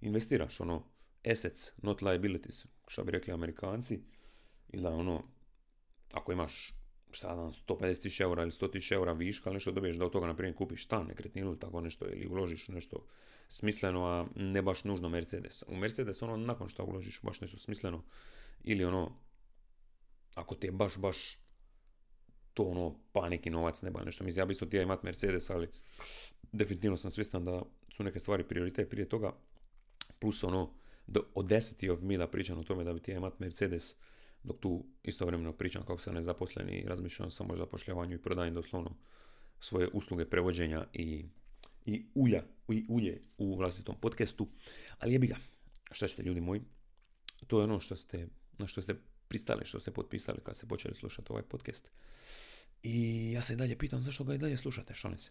investiraš, ono, assets, not liabilities, šta bi rekli Amerikanci, ili da ono, ako imaš šta znam, sto pedeset tisuća eura ili sto tisuća eura viška, ali nešto dobiješ da od toga, na primjer, kupiš stan, nekretninu ili tako nešto, ili uložiš nešto smisleno, a ne baš nužno Mercedes. U Mercedes, ono, nakon što uložiš baš nešto smisleno, ili ono, ako ti je baš, baš to ono, paniki novac neba, nešto. Mislim, ja bi isto tija imat Mercedes, ali definitivno sam svjestan da su neke stvari prioritet prije toga, plus ono, the audacity of me da pričam o tome da bi tija imat Mercedes, dok tu istovremeno pričam kako sam nezaposlen i razmišljam sam o zapošljavanju i prodajem doslovno svoje usluge prevođenja i, i, ulja, i ulje u vlastitom podcastu. Ali jebi ga, šta ćete ljudi moji, to je ono što ste, na što ste pristali, što ste potpisali kad ste počeli slušati ovaj podcast. I ja se i dalje pitam zašto ga i dalje slušate, šalim se.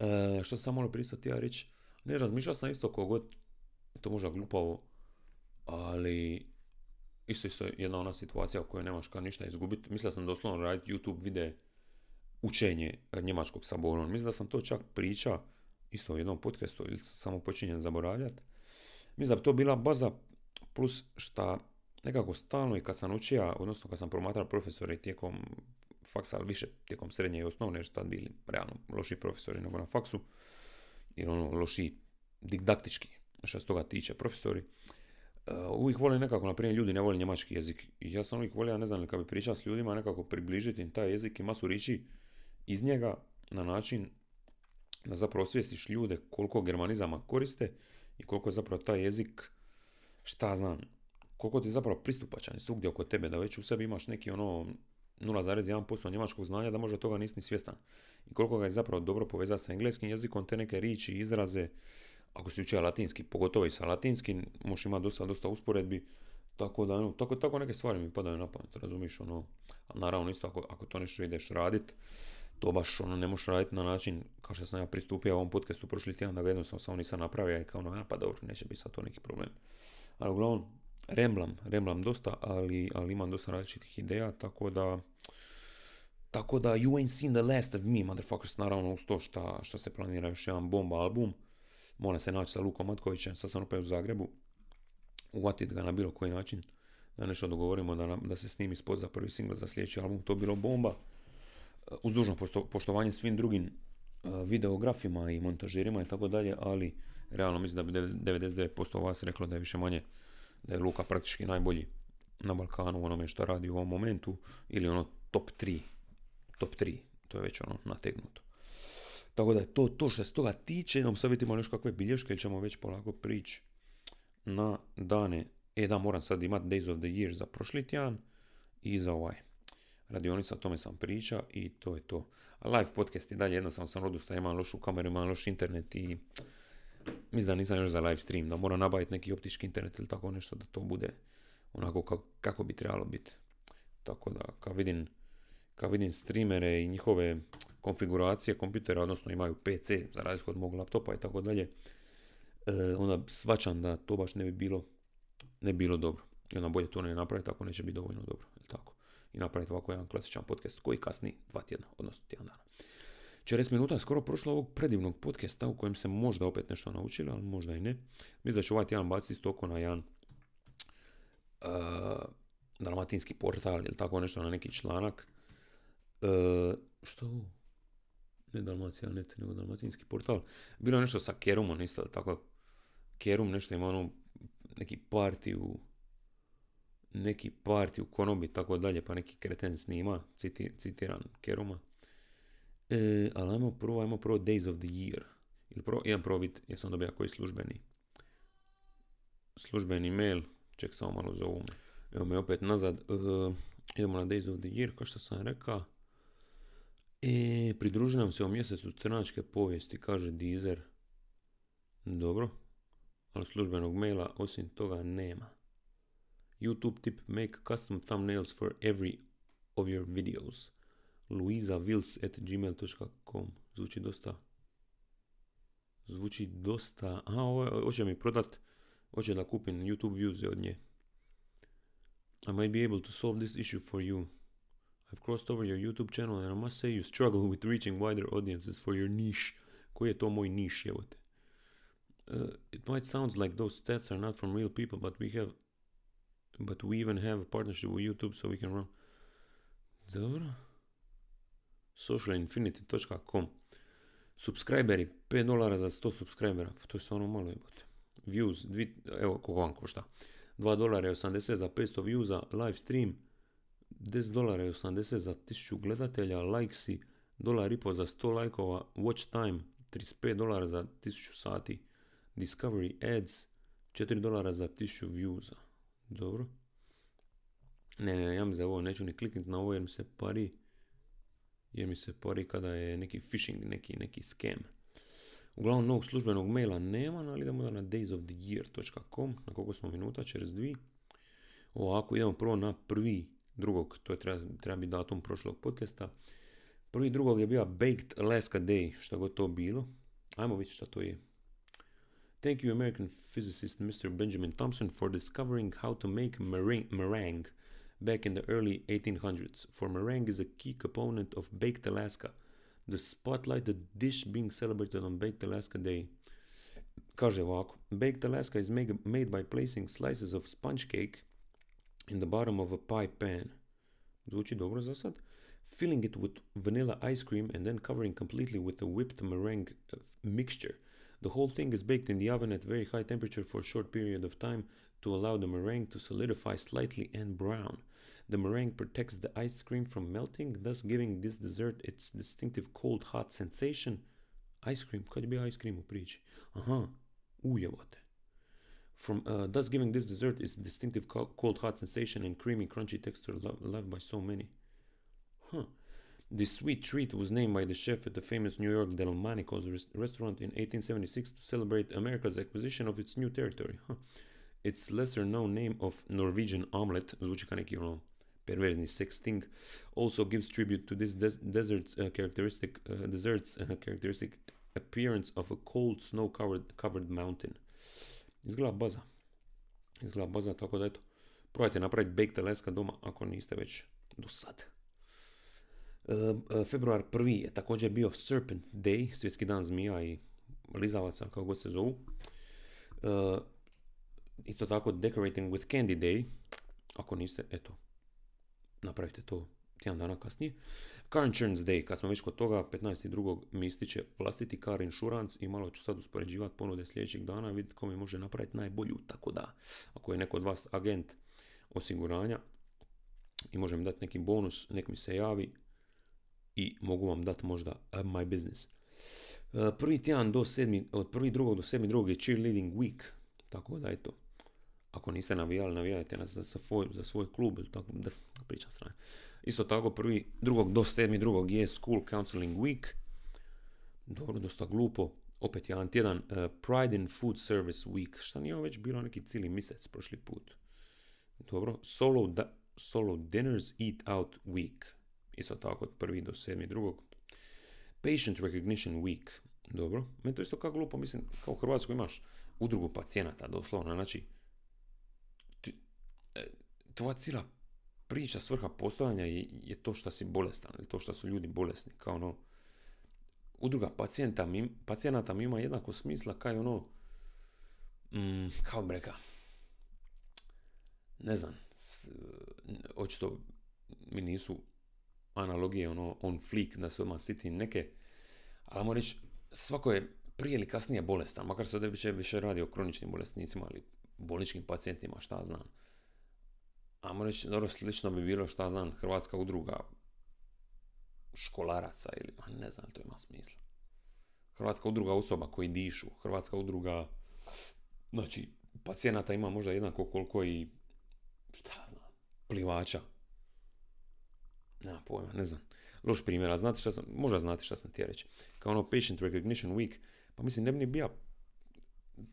E, što sam morao pristati ja reći, ne razmišljao sam isto kogod, to možda glupavo, ali... Isto isto jedna ona situacija u kojoj nemaš kad ništa izgubiti. Mislio sam doslovno raditi YouTube videe učenje njemačkog sabora. Mislim da sam to čak priča isto u jednom podcastu ili samo počinjem zaboravljati. Mislim da bi to bila baza plus šta nekako stalno i kad sam učio, odnosno kad sam promatrao profesore tijekom faksa, više tijekom srednje i osnovne, jer tad bili realno loši profesori nego na faksu ili ono loši didaktički što se toga tiče profesori. Uh, uvijek volim nekako, na primjer, ljudi ne vole njemački jezik. I ja sam uvijek volio, ne znam li, kad bi pričao s ljudima, nekako približiti im taj jezik i masu riječi iz njega na način da zapravo osvijestiš ljude koliko germanizama koriste i koliko je zapravo taj jezik, šta znam, koliko ti je zapravo pristupačan svugdje oko tebe, da već u sebi imaš neki ono nula zarez jedan posto njemačkog znanja, da možda toga nisi ni svjestan. I koliko ga je zapravo dobro povezati sa engleskim jezikom, te neke riječi, izraze. Ako si učio latinski, pogotovo i sa latinskim, možeš imati dosta, dosta usporedbi, tako da, no, tako, tako neke stvari mi padaju na pamet, razumiješ, ono, naravno isto, ako, ako to nešto ideš radit, to baš, ono, ne možeš raditi na način, kao što sam ja pristupio ovom podcastu prošli tjedan, da ga jednostavno samo nisam napravio, i kao, ono, ja, pa dobro, neće biti sad to neki problem, ali uglavnom, remblam, remblam dosta, ali, ali imam dosta različitih ideja, tako da, tako da, you ain't seen the last of me, motherfuckers, naravno, uz to šta, šta se planira još jedan bomba album. Moram se naći sa Lukom Matkovićem, sad sam opet u Zagrebu, uvatit ga na bilo koji način, da nešto dogovorimo, da, nam, da se snimi spot za prvi singl za sljedeći album, to bilo bomba. Uz dužno pošto, poštovanje svim drugim uh, videografima i montažirima i tako dalje, ali realno mislim da bi devedeset devet posto vas reklo da je više manje, da je Luka praktički najbolji na Balkanu u onome što radi u ovom momentu, ili ono top tri, top tri, to je već ono nategnuto. Tako da je to, to što se toga tiče, nam sad vidimo još kakve bilješke ili ćemo već polako prići na dane. E da, moram sad imati Days of the Year za prošli tjedan i za ovaj radionica, o tome sam priča i to je to. Live podcast i dalje, jednostavno sam odustao, imam lošu kameru, imam loš internet i mislim da nisam još za live stream, da moram nabaviti neki optički internet ili tako nešto da to bude onako kako, kako bi trebalo biti. Tako da, kad vidim, kad vidim streamere i njihove konfiguracije kompjutera, odnosno imaju P C za razliku od mog laptopa i tako dalje, onda svačam da to baš ne bi bilo, ne bi bilo dobro. I onda bolje to ne napraviti, ako neće biti dovoljno dobro. I, tako. I napraviti ovako jedan klasičan podcast koji kasni dva tjedna, odnosno tjedan dana. četrdeset minuta je skoro prošlo ovog predivnog podcasta u kojem se možda opet nešto naučili, ali možda i ne. Mislim da ću ovaj tjedan baciti stoko na jedan uh, dalmatinski portal ili tako nešto, na neki članak. Uh, što ne Dalmacijanet, nego dalmatinski portal. Bilo je nešto sa Kerumom isto, tako. Kerum nešto ima ono, neki parti u, neki parti u konobi, tako dalje, pa neki kreten snima, citi, citiran Keruma. E, ali ajmo prvo, ajmo prvo Days of the Year. Ili prvo, jedan prvo vid, jer sam dobio koji službeni, službeni mail, ček samo malo za ovu. Evo me opet nazad, uh, idemo na Days of the Year, kao što sam rekao. E, pridruži nam se u mjesecu crnačke povijesti, kaže Deezer. Dobro, ali službenog maila osim toga nema. YouTube tip, make custom thumbnails for every of your videos. luizawils at gmail dot com. Zvuči dosta. Zvuči dosta. Aha, hoće mi prodat. Hoće da kupim YouTube views od nje. I might be able to solve this issue for you. I've crossed over your YouTube channel and I must say you struggle with reaching wider audiences for your niche. Koji je to moj niš, evo te. Uh, it might sound like those stats are not from real people, but we have... But we even have a partnership with YouTube so we can run... Dobro. social infinity dot com. Subscriberi, pet dolara za sto subscribera. To je stvarno malo, jebote. Views, dvi, evo koliko vam košta. dva dolara i osamdeset za petsto viewsa, live stream, deset dolara i osamdeset za tisuću gledatelja, likesi, dolar i po za sto lajkova, watch time, trideset pet dolara za tisuću sati, discovery ads, četiri dolara za tisuću viewsa. Dobro. Ne, ne, ja mi za ovo neću ni kliknuti na ovo jer mi se pari, jer mi se pari kada je neki phishing, neki, neki scam. Uglavnom, novog službenog maila nema, ali idemo da na days of the year dot com, na koliko smo minuta, čez dvi. Ovako, idemo prvo na prvi, drugog, to je treba, treba biti datum prošlog podcasta. Prvi drugog je bio Baked Alaska Day, što god to bilo. Ajmo vidjeti što to je. Thank you American physicist mister Benjamin Thompson for discovering how to make meringue back in the early eighteen hundreds. For meringue is a key component of Baked Alaska. The spotlighted dish being celebrated on Baked Alaska Day. Kaže ovako. Baked Alaska is make, made by placing slices of sponge cake in the bottom of a pie pan. Zvuči dobro za sad. Filling it with vanilla ice cream and then covering completely with a whipped meringue mixture. The whole thing is baked in the oven at very high temperature for a short period of time to allow the meringue to solidify slightly and brown. The meringue protects the ice cream from melting, thus giving this dessert its distinctive cold hot sensation. Ice cream, kad je bio ice cream u priči? Aha, ujebote. From, uh, thus giving this dessert its distinctive co- cold hot sensation and creamy crunchy texture lo- loved by so many. Huh. This sweet treat was named by the chef at the famous New York Delmonico's res- restaurant in eighteen seventy-six to celebrate America's acquisition of its new territory. Huh. Its lesser known name of Norwegian omelette, zvuči kao neki ono perverzni sexting, also gives tribute to this des- desert's uh, characteristic uh, desert's uh, characteristic appearance of a cold snow covered covered mountain. Izgleda baza. Izgleda baza, tako da eto. Probajte napraviti Baked Alaska doma ako niste već do sad. Uh, uh, februar prvi je također bio Serpent Day, svjetski dan zmija i lizavaca, kako god se zovu. Uh, isto tako Decorating with Candy Day, ako niste, eto. Napravite to tjedan dana kasnije. Car Insurance Day, kad smo već kod toga, petnaestog drugog mi ističe vlastiti car insurance i malo ću sad uspoređivati ponude sljedećeg dana i vidjeti ko mi može napraviti najbolju, tako da ako je neko od vas agent osiguranja i možem dati neki bonus, nek mi se javi i mogu vam dati možda my business. Prvi tjedan do sedmi, od prvi drugog do sedmi drugog je Cheerleading Week, tako da eto. Ako niste navijali, navijajte nas za, za, svoj, za svoj klub ili tako, da pričam sranje. Isto tako, prvi, drugog do sedmi, drugog je School Counseling Week. Dobro, dosta glupo. Opet jedan tjedan, uh, Pride in Food Service Week. Šta nije ovo već bilo neki cijeli mjesec prošli put. Dobro, Solo, da, solo Dinners Eat Out Week. Isto tako, od prvi do sedmi, drugog. Patient Recognition Week. Dobro, meni to isto kao glupo, mislim, kao u Hrvatskoj imaš udrugu pacijenata, doslovno, znači, tvoja cijela priča, svrha postojanja je, je to što si bolestan, ili to što su ljudi bolesni, kao ono, udruga pacijenta mi, pacijenata mi ima jednako smisla kao ono, mm, kao breka, ne znam, s, očito mi nisu analogije ono on fleek da se odmah sitim neke, ali moram reći, svako je prije ili kasnije bolestan, makar se ovdje više, više radi o kroničnim bolesnicima ili bolničkim pacijentima, šta znam. Ajmo reći, dobro, slično bi bilo, šta znam, Hrvatska udruga školaraca ili, a ne znam, to ima smisla. Hrvatska udruga osoba koji dišu, Hrvatska udruga, znači, pacijenata ima možda jednako koliko i šta znam, plivača. Nema pojma, ne znam. Loš primjer, a znate šta sam, možda znate šta sam ti ja reći. Kao ono Patient Recognition Week, pa mislim ne bi ni bija,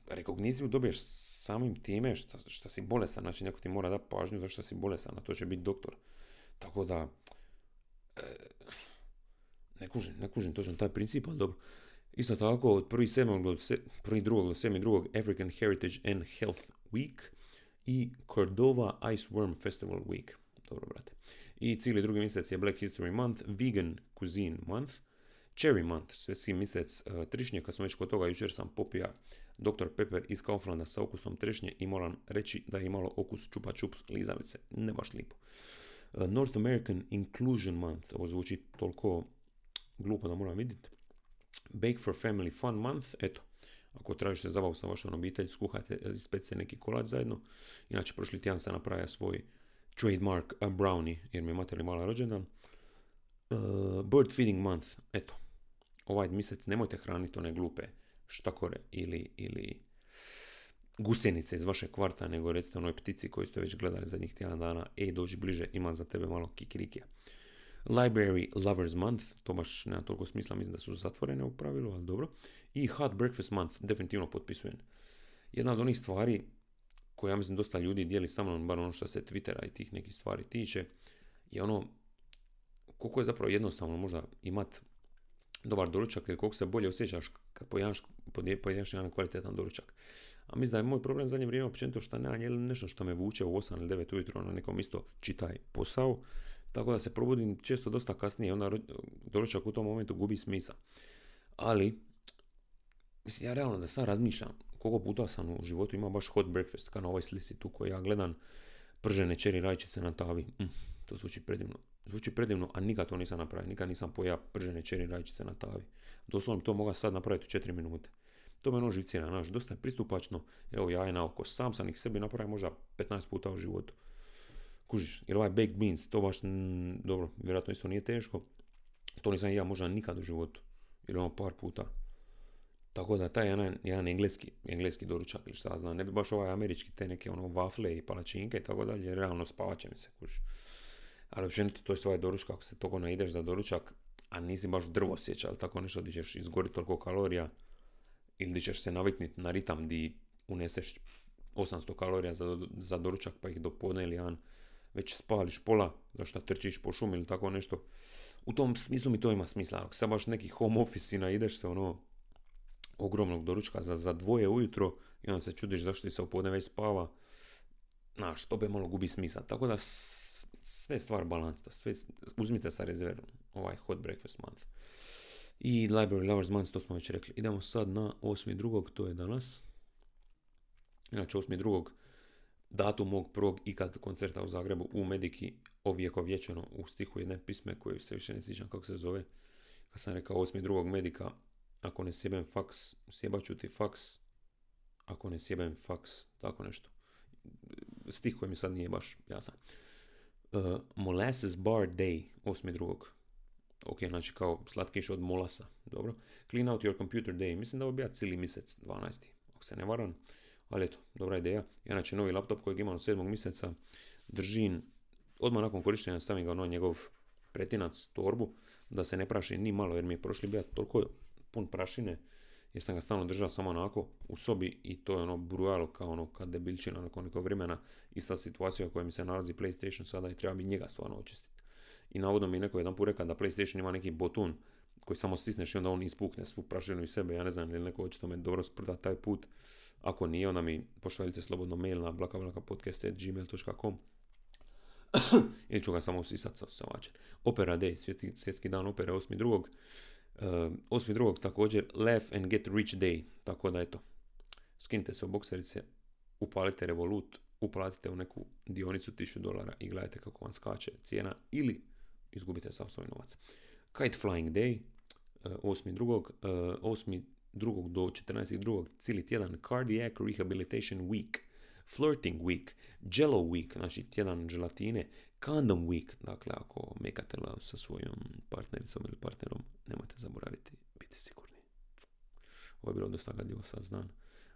rekogniciju dobiješ samim time šta, šta si bolestan, znači neko ti mora dati pažnju zašto si bolestan, a to će biti doktor. Tako da, e, ne kužim, ne kužim točno taj princip, ali dobro. Isto tako, od prvi drugog do sedmi drugog African Heritage and Health Week i Cordova Iceworm Festival Week. Dobro, brate. I cijeli drugi mjesec je Black History Month, Vegan Cuisine Month, Cherry Month, svjetski mjesec uh, trešnje, kad sam već kod toga, jučer sam popija doktor Pepper iz Kauflanda sa okusom trešnje i moram reći da je imalo okus čupa čup lizavice, ne baš lipo. Uh, North American Inclusion Month, ovo zvuči toliko glupo da moram vidjeti. Bake for Family Fun Month, eto, ako tražite zabavu sa vašom obitelj, skuhajte, ispecite neki kolač zajedno. Inače, prošli tjedan sam napravio svoj trademark uh, brownie, jer mi je mater mala rođendan. Uh, Bird Feeding Month, eto, ovaj mjesec nemojte hraniti one glupe štakore ili, ili gusenice iz vašeg kvarta, nego recite onoj ptici koju ste već gledali zadnjih tjedan dana, ej, dođi bliže, imam za tebe malo kikirikija. Library Lovers Month, to baš nema toliko smisla, mislim da su zatvorene u pravilu, ali dobro. I Hot Breakfast Month, definitivno potpisujem. Jedna od onih stvari koja, ja mislim, dosta ljudi dijeli sa mnom, bar ono što se Twittera i tih nekih stvari tiče, je ono, koliko je zapravo jednostavno možda imat dobar doručak ili koliko se bolje osjećaš kad pojedinaš jedan kvalitetan doručak. A mislim da je moj problem zadnje vrijeme općenito što nemam jeli nešto što me vuče u osam ili devet ujutro na nekom isto čitaj posao, tako da se probudim često dosta kasnije, onda doručak u tom momentu gubi smisla. Ali, mislim, ja realno da sad razmišljam koliko puta sam u životu imao baš hot breakfast, kao na ovoj slici tu koju ja gledam, pržene čeri rajčice na tavi. Mm, to zvuči predivno. Zvuči predivno, a nikad to nisam napravio, nikad nisam pojao pržene čeri rajčice na tavi. Doslovno to mogu sad napraviti u četiri minute. To me ono živcira, znaš, dosta je pristupačno, evo jaje na oko, sam sam ih sebi napravio možda petnaest puta u životu. Kužiš, jer ovaj baked beans, to baš, m, dobro, vjerojatno isto nije teško, to nisam ja možda nikad u životu, ili ono par puta. Tako da taj jedan, jedan engleski, engleski doručak ili šta znam, ne bi baš ovaj američki, te neke ono vafle i palačinke i tako dalje, realno spavat će mi se, kužiš. Ali općenito to je stvar doručka, ako se toliko naideš za doručak, a nisi baš drvo sjeća, ali tako nešto gdje ćeš izgoriti toliko kalorija, ili gdje ćeš se navikniti na ritam di uneseš osamsto kalorija za, za doručak pa ih do podne ili jedan, već spališ pola, zašto trčiš po šumi ili tako nešto. U tom smislu mi to ima smisla. Ako sad baš neki home office i naideš se ono ogromnog doručka za, za dvoje ujutro i onda se čudiš zašto ti se u podne već spava, znaš, to bi malo gubi smisla. Tako da s, sve stvar balansta, sve uzmite sa rezervom ovaj hot breakfast month. I Library Lovers Month, to smo već rekli. Idemo sad na osmi drugog, to je danas. Inače, osmi drugog datum mog prvog ikad koncerta u Zagrebu u Mediki, ovjekovječeno u stihu jedne pisme koju se više ne sjećam kako se zove. Kad sam rekao osmi drugog Medika, ako ne sjebem faks, sjebaću ti faks, ako ne sjebem faks, tako nešto. Stih koji mi sad nije baš jasan. Uh, Molasses Bar Day, osmi drugog Ok, znači kao slatkiš od molasa, dobro. Clean out your computer day, mislim da ovo bija cijeli mjesec, dvanaesti Ako se ne varam, ali eto, dobra ideja. Inače, novi laptop kojeg imam od sedmog mjeseca, držim, odmah nakon korištenja stavim ga na njegov pretinac, torbu, da se ne praši ni malo, jer mi je prošli bija toliko pun prašine, jer sam ga stalno držao samo onako u sobi i to je ono brujalo kao ono kad debilčina nakon nekog vremena. Ista situacija u kojoj mi se nalazi PlayStation sada i treba bi njega stvarno očistiti. I navodno mi neko jedan put rekao da PlayStation ima neki botun koji samo stisneš i onda on ispukne svu prašinu iz sebe. Ja ne znam, ili neko očito me dobro sprda taj put. Ako nije, onda mi pošaljite slobodno mail na blaka blaka podcast at gmail dot com ili ću ga samo usisati sa savačem. Opera Day, svjetski, svjetski dan opere, osmi drugog Uh, osmi drugog također Laugh and Get Rich Day, tako da eto, skinite se u bokserice, upalite Revolut, uplatite u neku dionicu tisuću dolara i gledajte kako vam skače cijena ili izgubite sav svoj novac. Kite Flying Day, osmi drugog do četrnaesti drugog cijeli tjedan Cardiac Rehabilitation Week, Flirting Week, Jello Week, znači tjedan želatine, Condom Week, dakle ako mekate love sa svojom partnericom ili partnerom, nemojte zaboraviti, biti sigurni. Ovo je bilo dosta gadljivo, sad znam,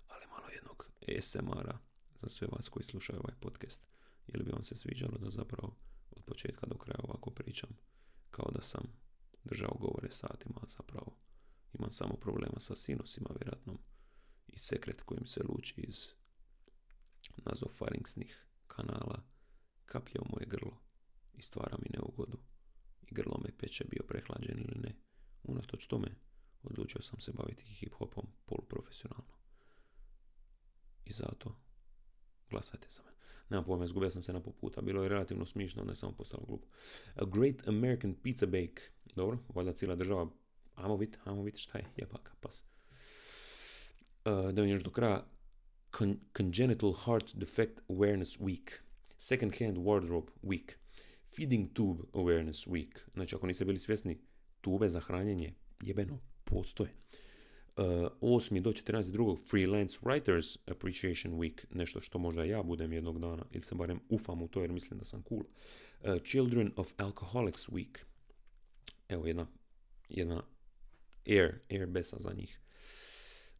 ali malo jednog A S M R-a za sve vas koji slušaju ovaj podcast ili bi vam se sviđalo da zapravo od početka do kraja ovako pričam kao da sam držao govore satima, a zapravo imam samo problema sa sinusima vjerojatno i sekret kojim se luči iz nazofaringsnih kanala kaplje u moje grlo i stvara mi neugodu i grlo me peče bio prehlađen ili ne. Unatoč tome odlučio sam se baviti hip-hopom poluprofesionalno. I zato glasajte za me. Nemam pojma, izgubio sam se na poputa. Bilo je relativno smišno, ne samo postalo glupo. A Great American Pizza Bake. Dobro, valjda cijela država. Ajmo vid, ajmo vid šta je jebaka pas. Uh, da mi još do kraja. Con- Congenital Heart Defect Awareness Week. Second Hand Wardrobe Week. Feeding Tube Awareness Week. Znači, ako niste bili svjesni, tube za hranjenje jebeno postoje. Uh, osmi do četrnaestog drugog Freelance Writers Appreciation Week, nešto što možda ja budem jednog dana, ili se barem ufam u to jer mislim da sam cool. Uh, Children of Alcoholics Week. Evo jedna, jedna air, air besa za njih.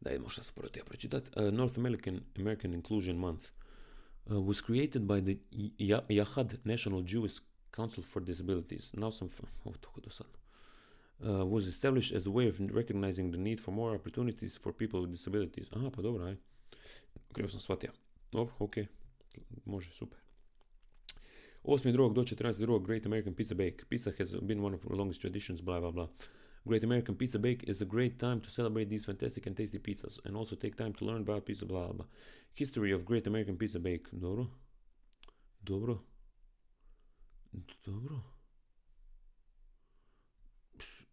Da je možda se protiv ja pročitati. Uh, North American, American Inclusion Month uh, was created by the Yahad National Jewish Council for Disabilities. Now some... F- oh, tako dosadno. Uh, was established as a way of recognizing the need for more opportunities for people with disabilities. Aha, pa dobro, aj. Krivo sam shvatio. Dobro, ok. Može, super. osmi drugog do četrnaestog drugog Great American Pizza Bake. Pizza has been one of the longest traditions, blah, blah, blah. Great American Pizza Bake is a great time to celebrate these fantastic and tasty pizzas and also take time to learn about pizza, blah, blah, blah. History of Great American Pizza Bake. Dobro. Dobro. Dobro.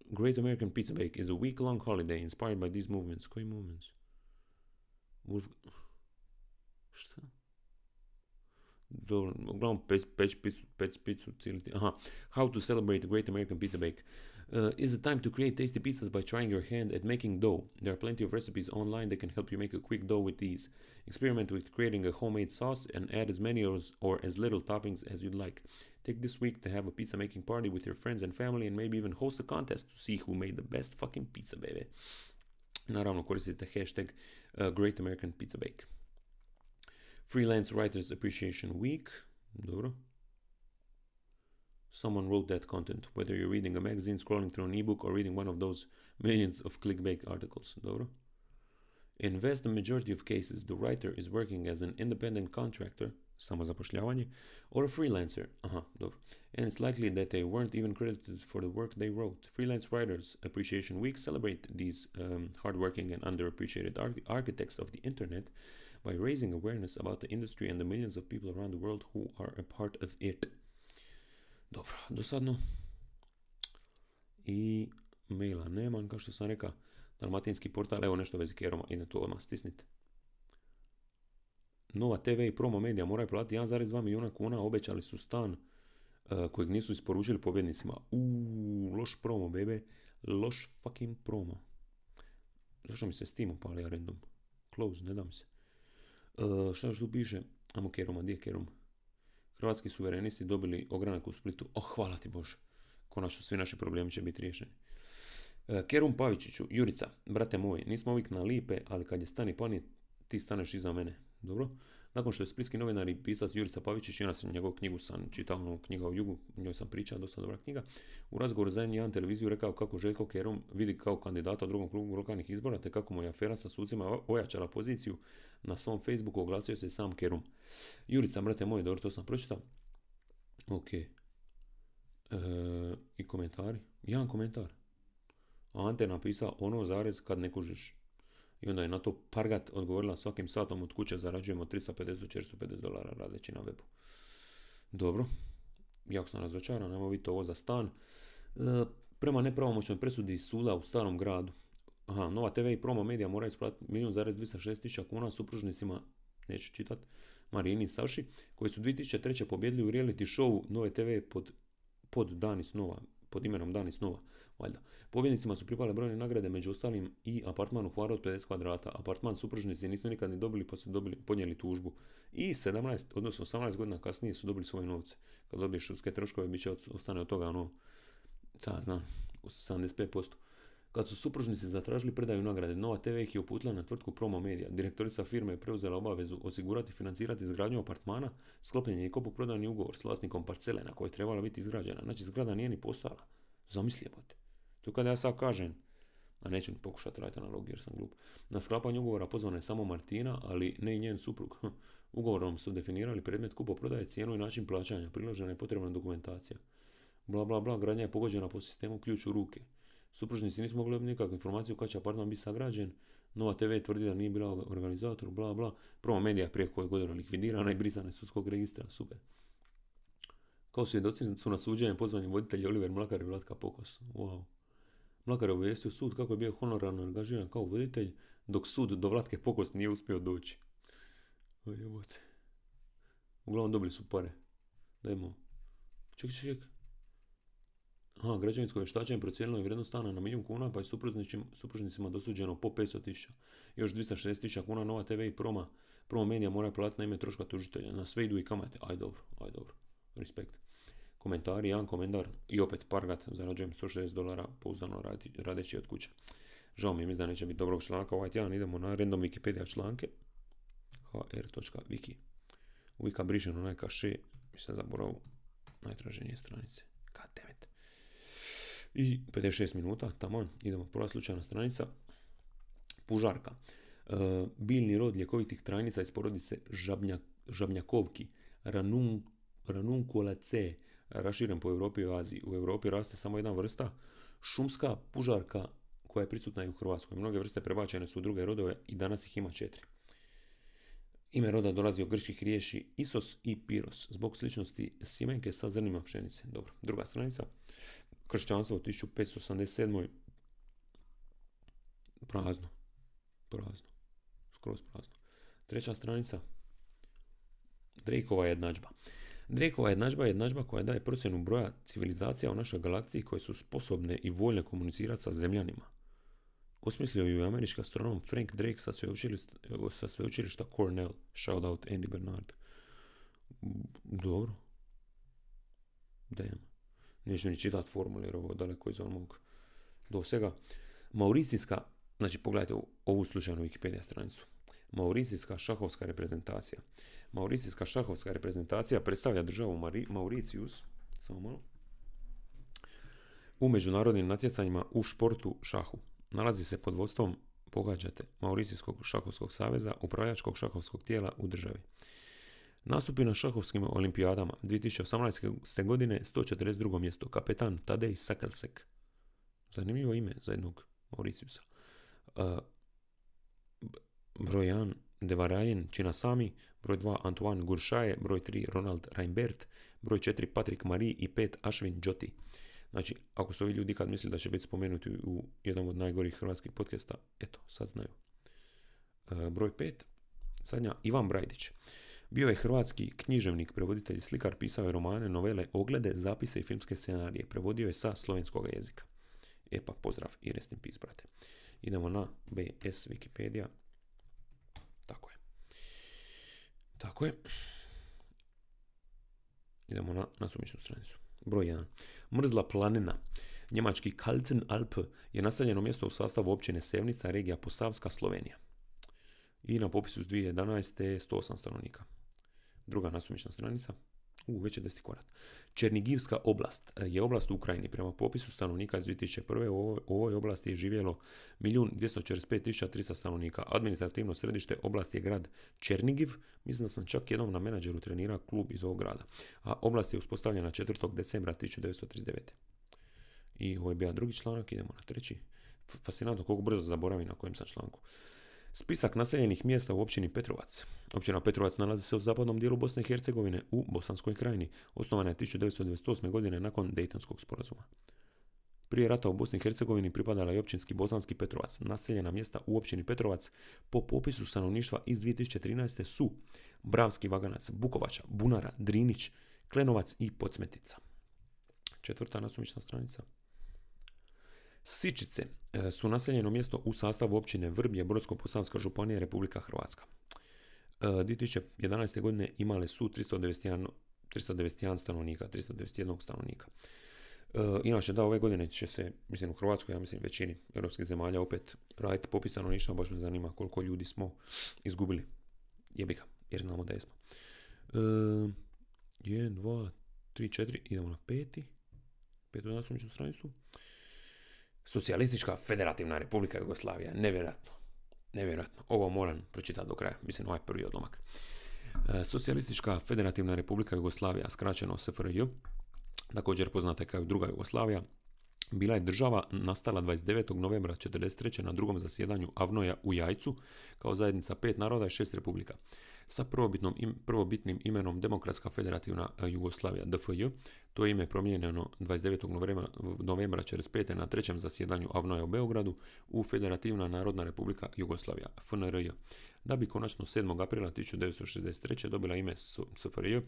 Great American Pizza Bake is a week-long holiday inspired by these movements. Koji movements? Wolf... Šta? Dobro, uglavnom peć, peć, peć, peć pizzu cijeli ti... Aha. How to celebrate Great American Pizza Bake. Uh, is a time to create tasty pizzas by trying your hand at making dough. There are plenty of recipes online that can help you make a quick dough with ease. Experiment with creating a homemade sauce and add as many or, or as little toppings as you'd like. Take this week to have a pizza making party with your friends and family and maybe even host a contest to see who made the best fucking pizza, baby. Naravno, koristite hashtag uh, Great American Pizza Bake. Freelance Writers Appreciation Week. Dobro. Someone wrote that content, whether you're reading a magazine, scrolling through an ebook, or reading one of those millions of clickbait articles. Dobro. In vast the majority of cases, the writer is working as an independent contractor, samozapošljavanje, or a freelancer. Aha, dobro. And it's likely that they weren't even credited for the work they wrote. Freelance Writers Appreciation Week celebrate these um, hardworking and underappreciated ar- architects of the internet by raising awareness about the industry and the millions of people around the world who are a part of it. Dobro, dosadno. I maila nemam, kao što sam rekao. Dalmatinski portal, evo nešto vezi Keroma, idem tu odmah stisniti. Nova te ve i promo medija moraju platiti jedan zarez dva milijuna kuna, obećali su stan uh, kojeg nisu isporučili pobjednicima. Uuu, loš promo, bebe. Loš fucking promo. Zašto mi se s tim upali random? Close, ne dam se. Uh, šta još tu piše? Amo Keroma, di je Kerom? Hrvatski suverenisti dobili ogranak u Splitu. Oh, hvala ti Bože. Konačno svi naši problemi će biti riješeni. Kerum Pavičiću, Jurica, brate moj, nismo uvijek na lipe, ali kad je stani pani, ti staneš iza mene. Dobro? Nakon što je splitski novinar i pisac Jurica Pavičić, ja sam njegovu knjigu sam čitao, knjiga o jugu, njoj sam pričao, dosta dobra knjiga, u razgovoru za en jedan televiziju rekao kako Željko Kerum vidi kao kandidata u drugom krugu lokalnih izbora, te kako mu je afera sa sucima ojačala poziciju. Na svom Facebooku oglasio se sam Kerum. Jurica, brate moj, dobro, to sam pročitao. Ok. E, I komentari. Jedan komentar. Ante je napisao ono zarez kad ne kužiš. I onda je na to Pargat odgovorila svakim satom od kuće zarađujemo tristo pedeset do četiristo pedeset dolara radeći na webu. Dobro. Jako sam razočaran, nemo vidite ovo za stan. E, prema nepravomoćnoj presudi suda u starom gradu. Aha, Nova te ve i promo medija moraju isplatiti milijun zarez dvjesto šest tisuća kuna supružnicima, neću čitat, Marini i Saši, koji su dvije tisuće treće pobjedili u reality showu Nove te ve pod, pod Dani snova. Pod imenom Dan i snova, valjda. Pobjednicima su pripale brojne nagrade, među ostalim i apartman u Hvaru od pedeset kvadrata. Apartman supružnici nisu nikad ni dobili, pa su dobili, podnijeli tužbu. I sedamnaest, odnosno osamnaest godina kasnije su dobili svoje novce. Kad dobiješ sudske troškove, bit će ostane od toga ono, sad znam, sedamdeset pet posto. Kad su supružnici zatražili predaju nagrade, Nova te ve ih je uputila na tvrtku Promo Media. Direktorica firme je preuzela obavezu osigurati i financirati izgradnju apartmana, sklopljen je i kupoprodajni ugovor s vlasnikom parcele na kojoj je trebala biti izgrađena. Znači, zgrada nije ni postojala. Zamisli jebote. To kada ja sad kažem, a neću pokušati raditi analogiju jer sam glup. Na sklapanju ugovora pozvana je samo Martina, ali ne i njen suprug. Ugovorom su definirali predmet kupoprodaje, cijenu i način plaćanja. Priložena je potrebna dokumentacija. Bla bla bla, gradnja je pogođena po sistemu ključ u ruke. Supružnici nisu mogli dobiti nikakvu informaciju kada će apartman biti sagrađen. Nova te ve tvrdi da nije bila organizator, bla bla. Prvo medija prije koje godine likvidirana i brisana iz sudskog registra, super. Kao svjedoci su na suđenje pozvani voditelji Oliver Mlakar i Vlatka Pokos. Wow. Mlakar je obavijestio sud kako je bio honorarno angažiran kao voditelj, dok sud do Vlatke Pokos nije uspio doći. Jebote. Uglavnom dobili su pare. Dajmo. Ček, ček, ček. Aha, građevinsko vještačenje procijenilo je vrijednost stana na milijun kuna, pa je supružnicima dosuđeno po petsto tisuća. Još dvjesto šezdeset tisuća kuna Nova te ve i Proma. Promo Media mora platiti na ime troška tužitelja. Na sve idu i kamate. Aj dobro, aj dobro. Respekt. Komentari, jedan komentar i opet Pargat, zarađujem sto šezdeset dolara, pouzdano radi, radeći od kuće. Žao mi je, mislim da neće biti dobrog članka ovaj tjedan. Idemo na random Wikipedia članke. hr.wiki. Uvijek brišeno najkaše, mi se zaboravio najtraženije stranice. Goddammit. I pedeset šest minuta, taman, idemo prva slučajna stranica. Pužarka. E, biljni rod ljekovitih trajnica iz porodice žabnjak, žabnjakovki, ranun, ranunculaceae, raširen po Europi i Aziji. U Europi raste samo jedna vrsta, šumska pužarka koja je prisutna i u Hrvatskoj. Mnoge vrste prebačene su u druge rodove i danas ih ima četiri. Ime roda dolazi od grčkih riječi isos i piros, zbog sličnosti sjemenke sa zrnima pšenice. Dobro, druga stranica. Kršćanstvo u tisuću petsto osamdeset sedmoj prazno, prazno, skroz prazno. Treća stranica, Drakeova jednadžba. Drakeova jednadžba je jednadžba koja daje procjenu broja civilizacija u našoj galaksiji koje su sposobne i voljne komunicirati sa zemljanima. Osmislio ju je američki astronom Frank Drake sa sveučilišta, sa sveučilišta Cornell. Shout out Andy Bernard. Dobro. Damn. Neću ni čitati formule jer ovo daleko izvan mog dosega. Mauricijska, znači pogledajte ovu slučajnu Wikipedia stranicu. Mauricijska šahovska reprezentacija. Mauricijska šahovska reprezentacija predstavlja državu Mari- Mauricijus, samo malo, u međunarodnim natjecanjima u športu šahu. Nalazi se pod vodstvom, pogađate, Mauricijskog šahovskog saveza, upravljačkog šahovskog tijela u državi. Nastupi na šahovskim olimpijadama dvije tisuće osamnaeste. godine sto četrdeset drugo mjesto, kapetan Tadej Sakelsek. Zanimljivo ime za jednog Mauricijusa. Uh, broj jedan Devarajan Činasami, broj dva Antoine Grše, broj tri Ronald Reinbert, broj četiri Patrick Marie i pet Ashwin Jyoti. Znači, ako su ovi ljudi kad misle da će biti spomenuti u jednom od najgorih hrvatskih podcasta, eto, sad znaju. Uh, broj pet, sadnja Ivan Brajdić. Bio je hrvatski književnik, prevoditelj, slikar, pisao je romane, novele, oglede, zapise i filmske scenarije. Prevodio je sa slovenskog jezika. E pa, pozdrav i rest in peace, brate. Idemo na B S Wikipedia. Tako je. Tako je. Idemo na nasumičnu stranicu. Broj jedan. Mrzla planina. Njemački Kalten Alp je naseljeno mjesto u sastavu općine Sevnica, regija Posavska, Slovenija. I na popisu s dvije tisuće jedanaeste. sto osam stanovnika. Druga nasumična stranica. U, već je deseti korak. Černigivska oblast je oblast u Ukrajini. Prema popisu stanovnika iz dvije tisuće prve. U ovoj oblasti je živjelo milijun dvjesto četrdeset pet tisuća tristo stanovnika. Administrativno središte oblasti je grad Černigiv. Mislim da sam čak jednom na menadžeru trenirao klub iz ovog grada. A oblast je uspostavljena četvrtog decembra tisuću devetsto trideset devete. I ovo je bio drugi članak. Idemo na treći. Fascinantno koliko brzo zaboravim na kojem sam članku. Spisak naseljenih mjesta u općini Petrovac. Općina Petrovac nalazi se u zapadnom dijelu Bosne i Hercegovine u Bosanskoj krajini. Osnovana je tisuću devetsto devedeset osme. godine nakon Dejtonskog sporazuma. Prije rata u Bosni i Hercegovini pripadala je općinski Bosanski Petrovac. Naseljena mjesta u općini Petrovac po popisu stanovništva iz dvije tisuće trinaeste. su Bravski Vaganac, Bukovača, Bunara, Drinić, Klenovac i Podsmetica. Četvrta nasumična stranica. Sičice su naseljeno mjesto u sastavu općine Vrbje, Brodsko-Posavska županija, Republika Hrvatska. dvije tisuće jedanaeste. godine imale su tristo devedeset jedan stanovnika. tristo devedeset jedan stanovnika. Uh, inače, da, ove godine će se, mislim u Hrvatskoj, ja mislim većini europskih zemalja opet raditi popis stanovništva, baš me zanima koliko ljudi smo izgubili. Jebi ga, jer znamo da jesmo. Uh, jedan, dva, tri, četiri, idemo na peti. Petu naslovničnu stranicu. Socijalistička federativna republika Jugoslavija, nevjerojatno. Nevjerojatno, ovo moram pročitati do kraja, mislim ovaj prvi odlomak. Uh, Socijalistička federativna republika Jugoslavija, skraćeno S F R J, također poznata kao druga Jugoslavija, bila je država nastala dvadeset devetog novembra četrdeset treće na drugom zasjedanju Avnoja u Jajcu kao zajednica pet naroda i šest republika. Sa prvobitnom, prvobitnim imenom Demokratska federativna Jugoslavija, D F J, to ime je promijenjeno dvadeset devetog novembra četrdeset pete na trećem zasjedanju Avnoja u Beogradu u Federativna narodna republika Jugoslavija, F N R J, da bi konačno sedmog aprila tisuću devetsto šezdeset treće dobila ime S F R J,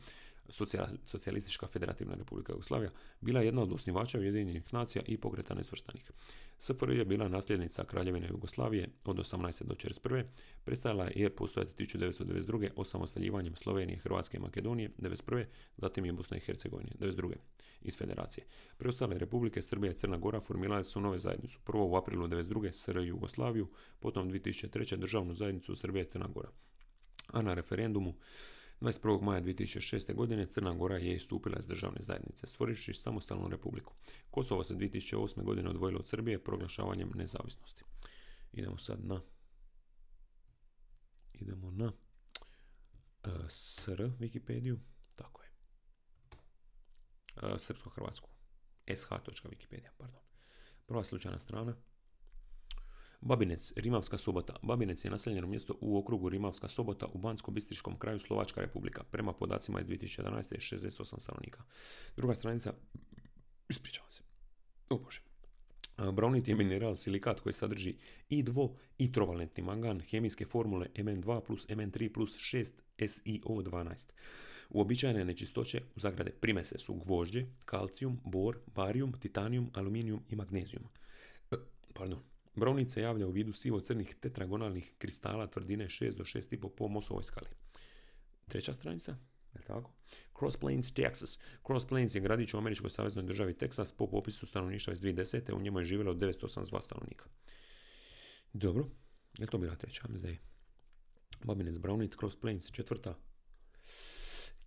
Socijalistička federativna republika Jugoslavija, bila jedna od osnivača Ujedinjenih nacija i pokreta nesvrstanih. S F R J je bila nasljednica Kraljevine Jugoslavije od osamnaeste do četrdeset prve, prestala je postojati tisuću devetsto devedeset druge osamostaljivanjem Slovenije, Hrvatske i Makedonije devedeset prve, zatim i Bosne i Hercegovine devedeset druge iz federacije. Preostale republike Srbija i Crna Gora formirale su nove zajednice. Prvo u aprilu devedeset druge S R J Jugoslaviju, potom dvije tisuće treće državnu zajednicu Srbija i Crna Gora. A na referendumu dvadeset prvog maja dvije tisuće šeste. godine Crna Gora je istupila iz državne zajednice, stvorivši samostalnu republiku. Kosovo se dvije tisuće osme. godine odvojilo od Srbije proglašavanjem nezavisnosti. Idemo sad na Idemo na uh, S R Wikipediju, tako je. Uh, Srpsko-hrvatsku. S H.Wikipedija, pardon. Prva slučajna strana. Babinec, Rimavska sobota. Babinec je naseljeno mjesto u okrugu Rimavska sobota u Bansko-Bistričkom kraju Slovačka republika. Prema podacima iz dvije tisuće jedanaeste. je šezdeset osam stanovnika. Druga stranica, ispričavam se. O Bože. Brownit je mineral silikat koji sadrži i dvo i trovalentni mangan, hemijske formule M N dva plus M N tri plus šest S I O dvanaest. Uobičajene nečistoće u zagrade primese su gvožđe, kalcijum, bor, barijum, titanijum, aluminijum i magnezijum. Pardon. Brownit se javlja u vidu sivo-crnih tetragonalnih kristala tvrdine šest do šest i pol po Mosovoj skali. Treća stranica, je li tako? Cross Plains, Texas. Cross Plains je gradić u američkoj saveznoj državi Texas po popisu stanovništva iz dvije tisuće desete. U njemu je živjelo devetsto osamdeset dva stanovnika. Dobro, je li to bila treća? Znači. Babinec, Brownit, Cross Plains, četvrta.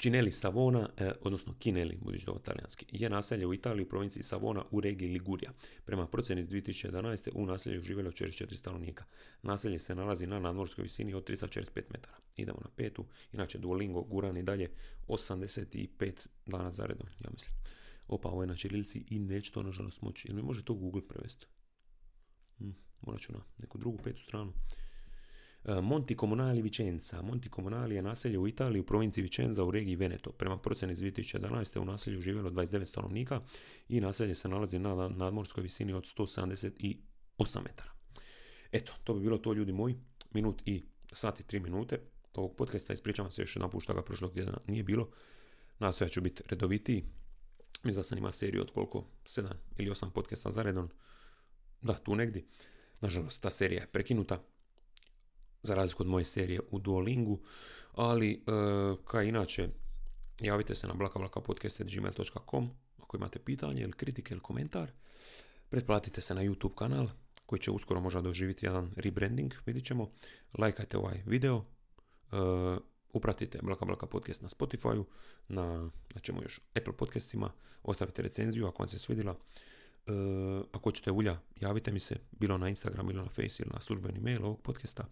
Cinelli Savona, eh, odnosno Cinelli, budući da ovo talijanski, je naselje u Italiji u provinciji Savona u regiji Ligurija. Prema procjeni iz dvije tisuće jedanaeste. u naselju živjelo četrdeset četiri stanovnika. Naselje se nalazi na nadmorskoj visini od tristo četrdeset pet metara. Idemo na petu, inače Duolingo guran i dalje osamdeset pet dana zaredom, ja mislim. Opa, ovo je na čirilici i neću to nažalost moći. Jer mi može to Google prevesti? Hm, morat ću na neku drugu petu stranu. Monti Comunali, Vičenca. Monti Comunali je naselje u Italiji u provinciji Vičenza u regiji Veneto. Prema procjeni iz dvije tisuće jedanaeste. u naselju živjelo dvadeset devet stanovnika i naselje se nalazi na nadmorskoj visini od sto sedamdeset osam metara. Eto, to bi bilo to, ljudi moji. Minut i sat i tri minute ovog podcasta. Ispričavam se još jedanput što ga prošlog tjedna nije bilo. Nastojat ću biti redovitiji. Mi za sam ima seriju od koliko? sedam ili osam podcasta zaredom. Da, tu negdje. Nažalost, ta serija je prekinuta. Za razliku od moje serije u Duolingu, ali e, kao inače, javite se na blaka blaka podcast at gmail dot com ako imate pitanje ili kritike ili komentar. Pretplatite se na YouTube kanal koji će uskoro možda doživjeti jedan rebranding, vidit ćemo. Lajkajte ovaj video, e, upratite Blaka Blaka podcast na Spotify-u, na, na čemu još, Apple podcastima, ostavite recenziju ako vam se svidila. E, ako hoćete ulja, javite mi se, bilo na Instagram, ili na Face, ili na službeni mail ovog podcasta.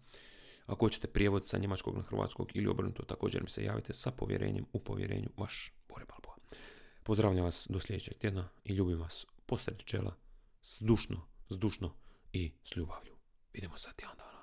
Ako hoćete prijevod sa njemačkog na hrvatskog ili obrnuto, također mi se javite sa povjerenjem u povjerenju, vaš Bore Balboa. Pozdravljam vas do sljedećeg tjedna i ljubim vas posred čela, zdušno, zdušno i s ljubavlju. Vidimo se tjedan dana.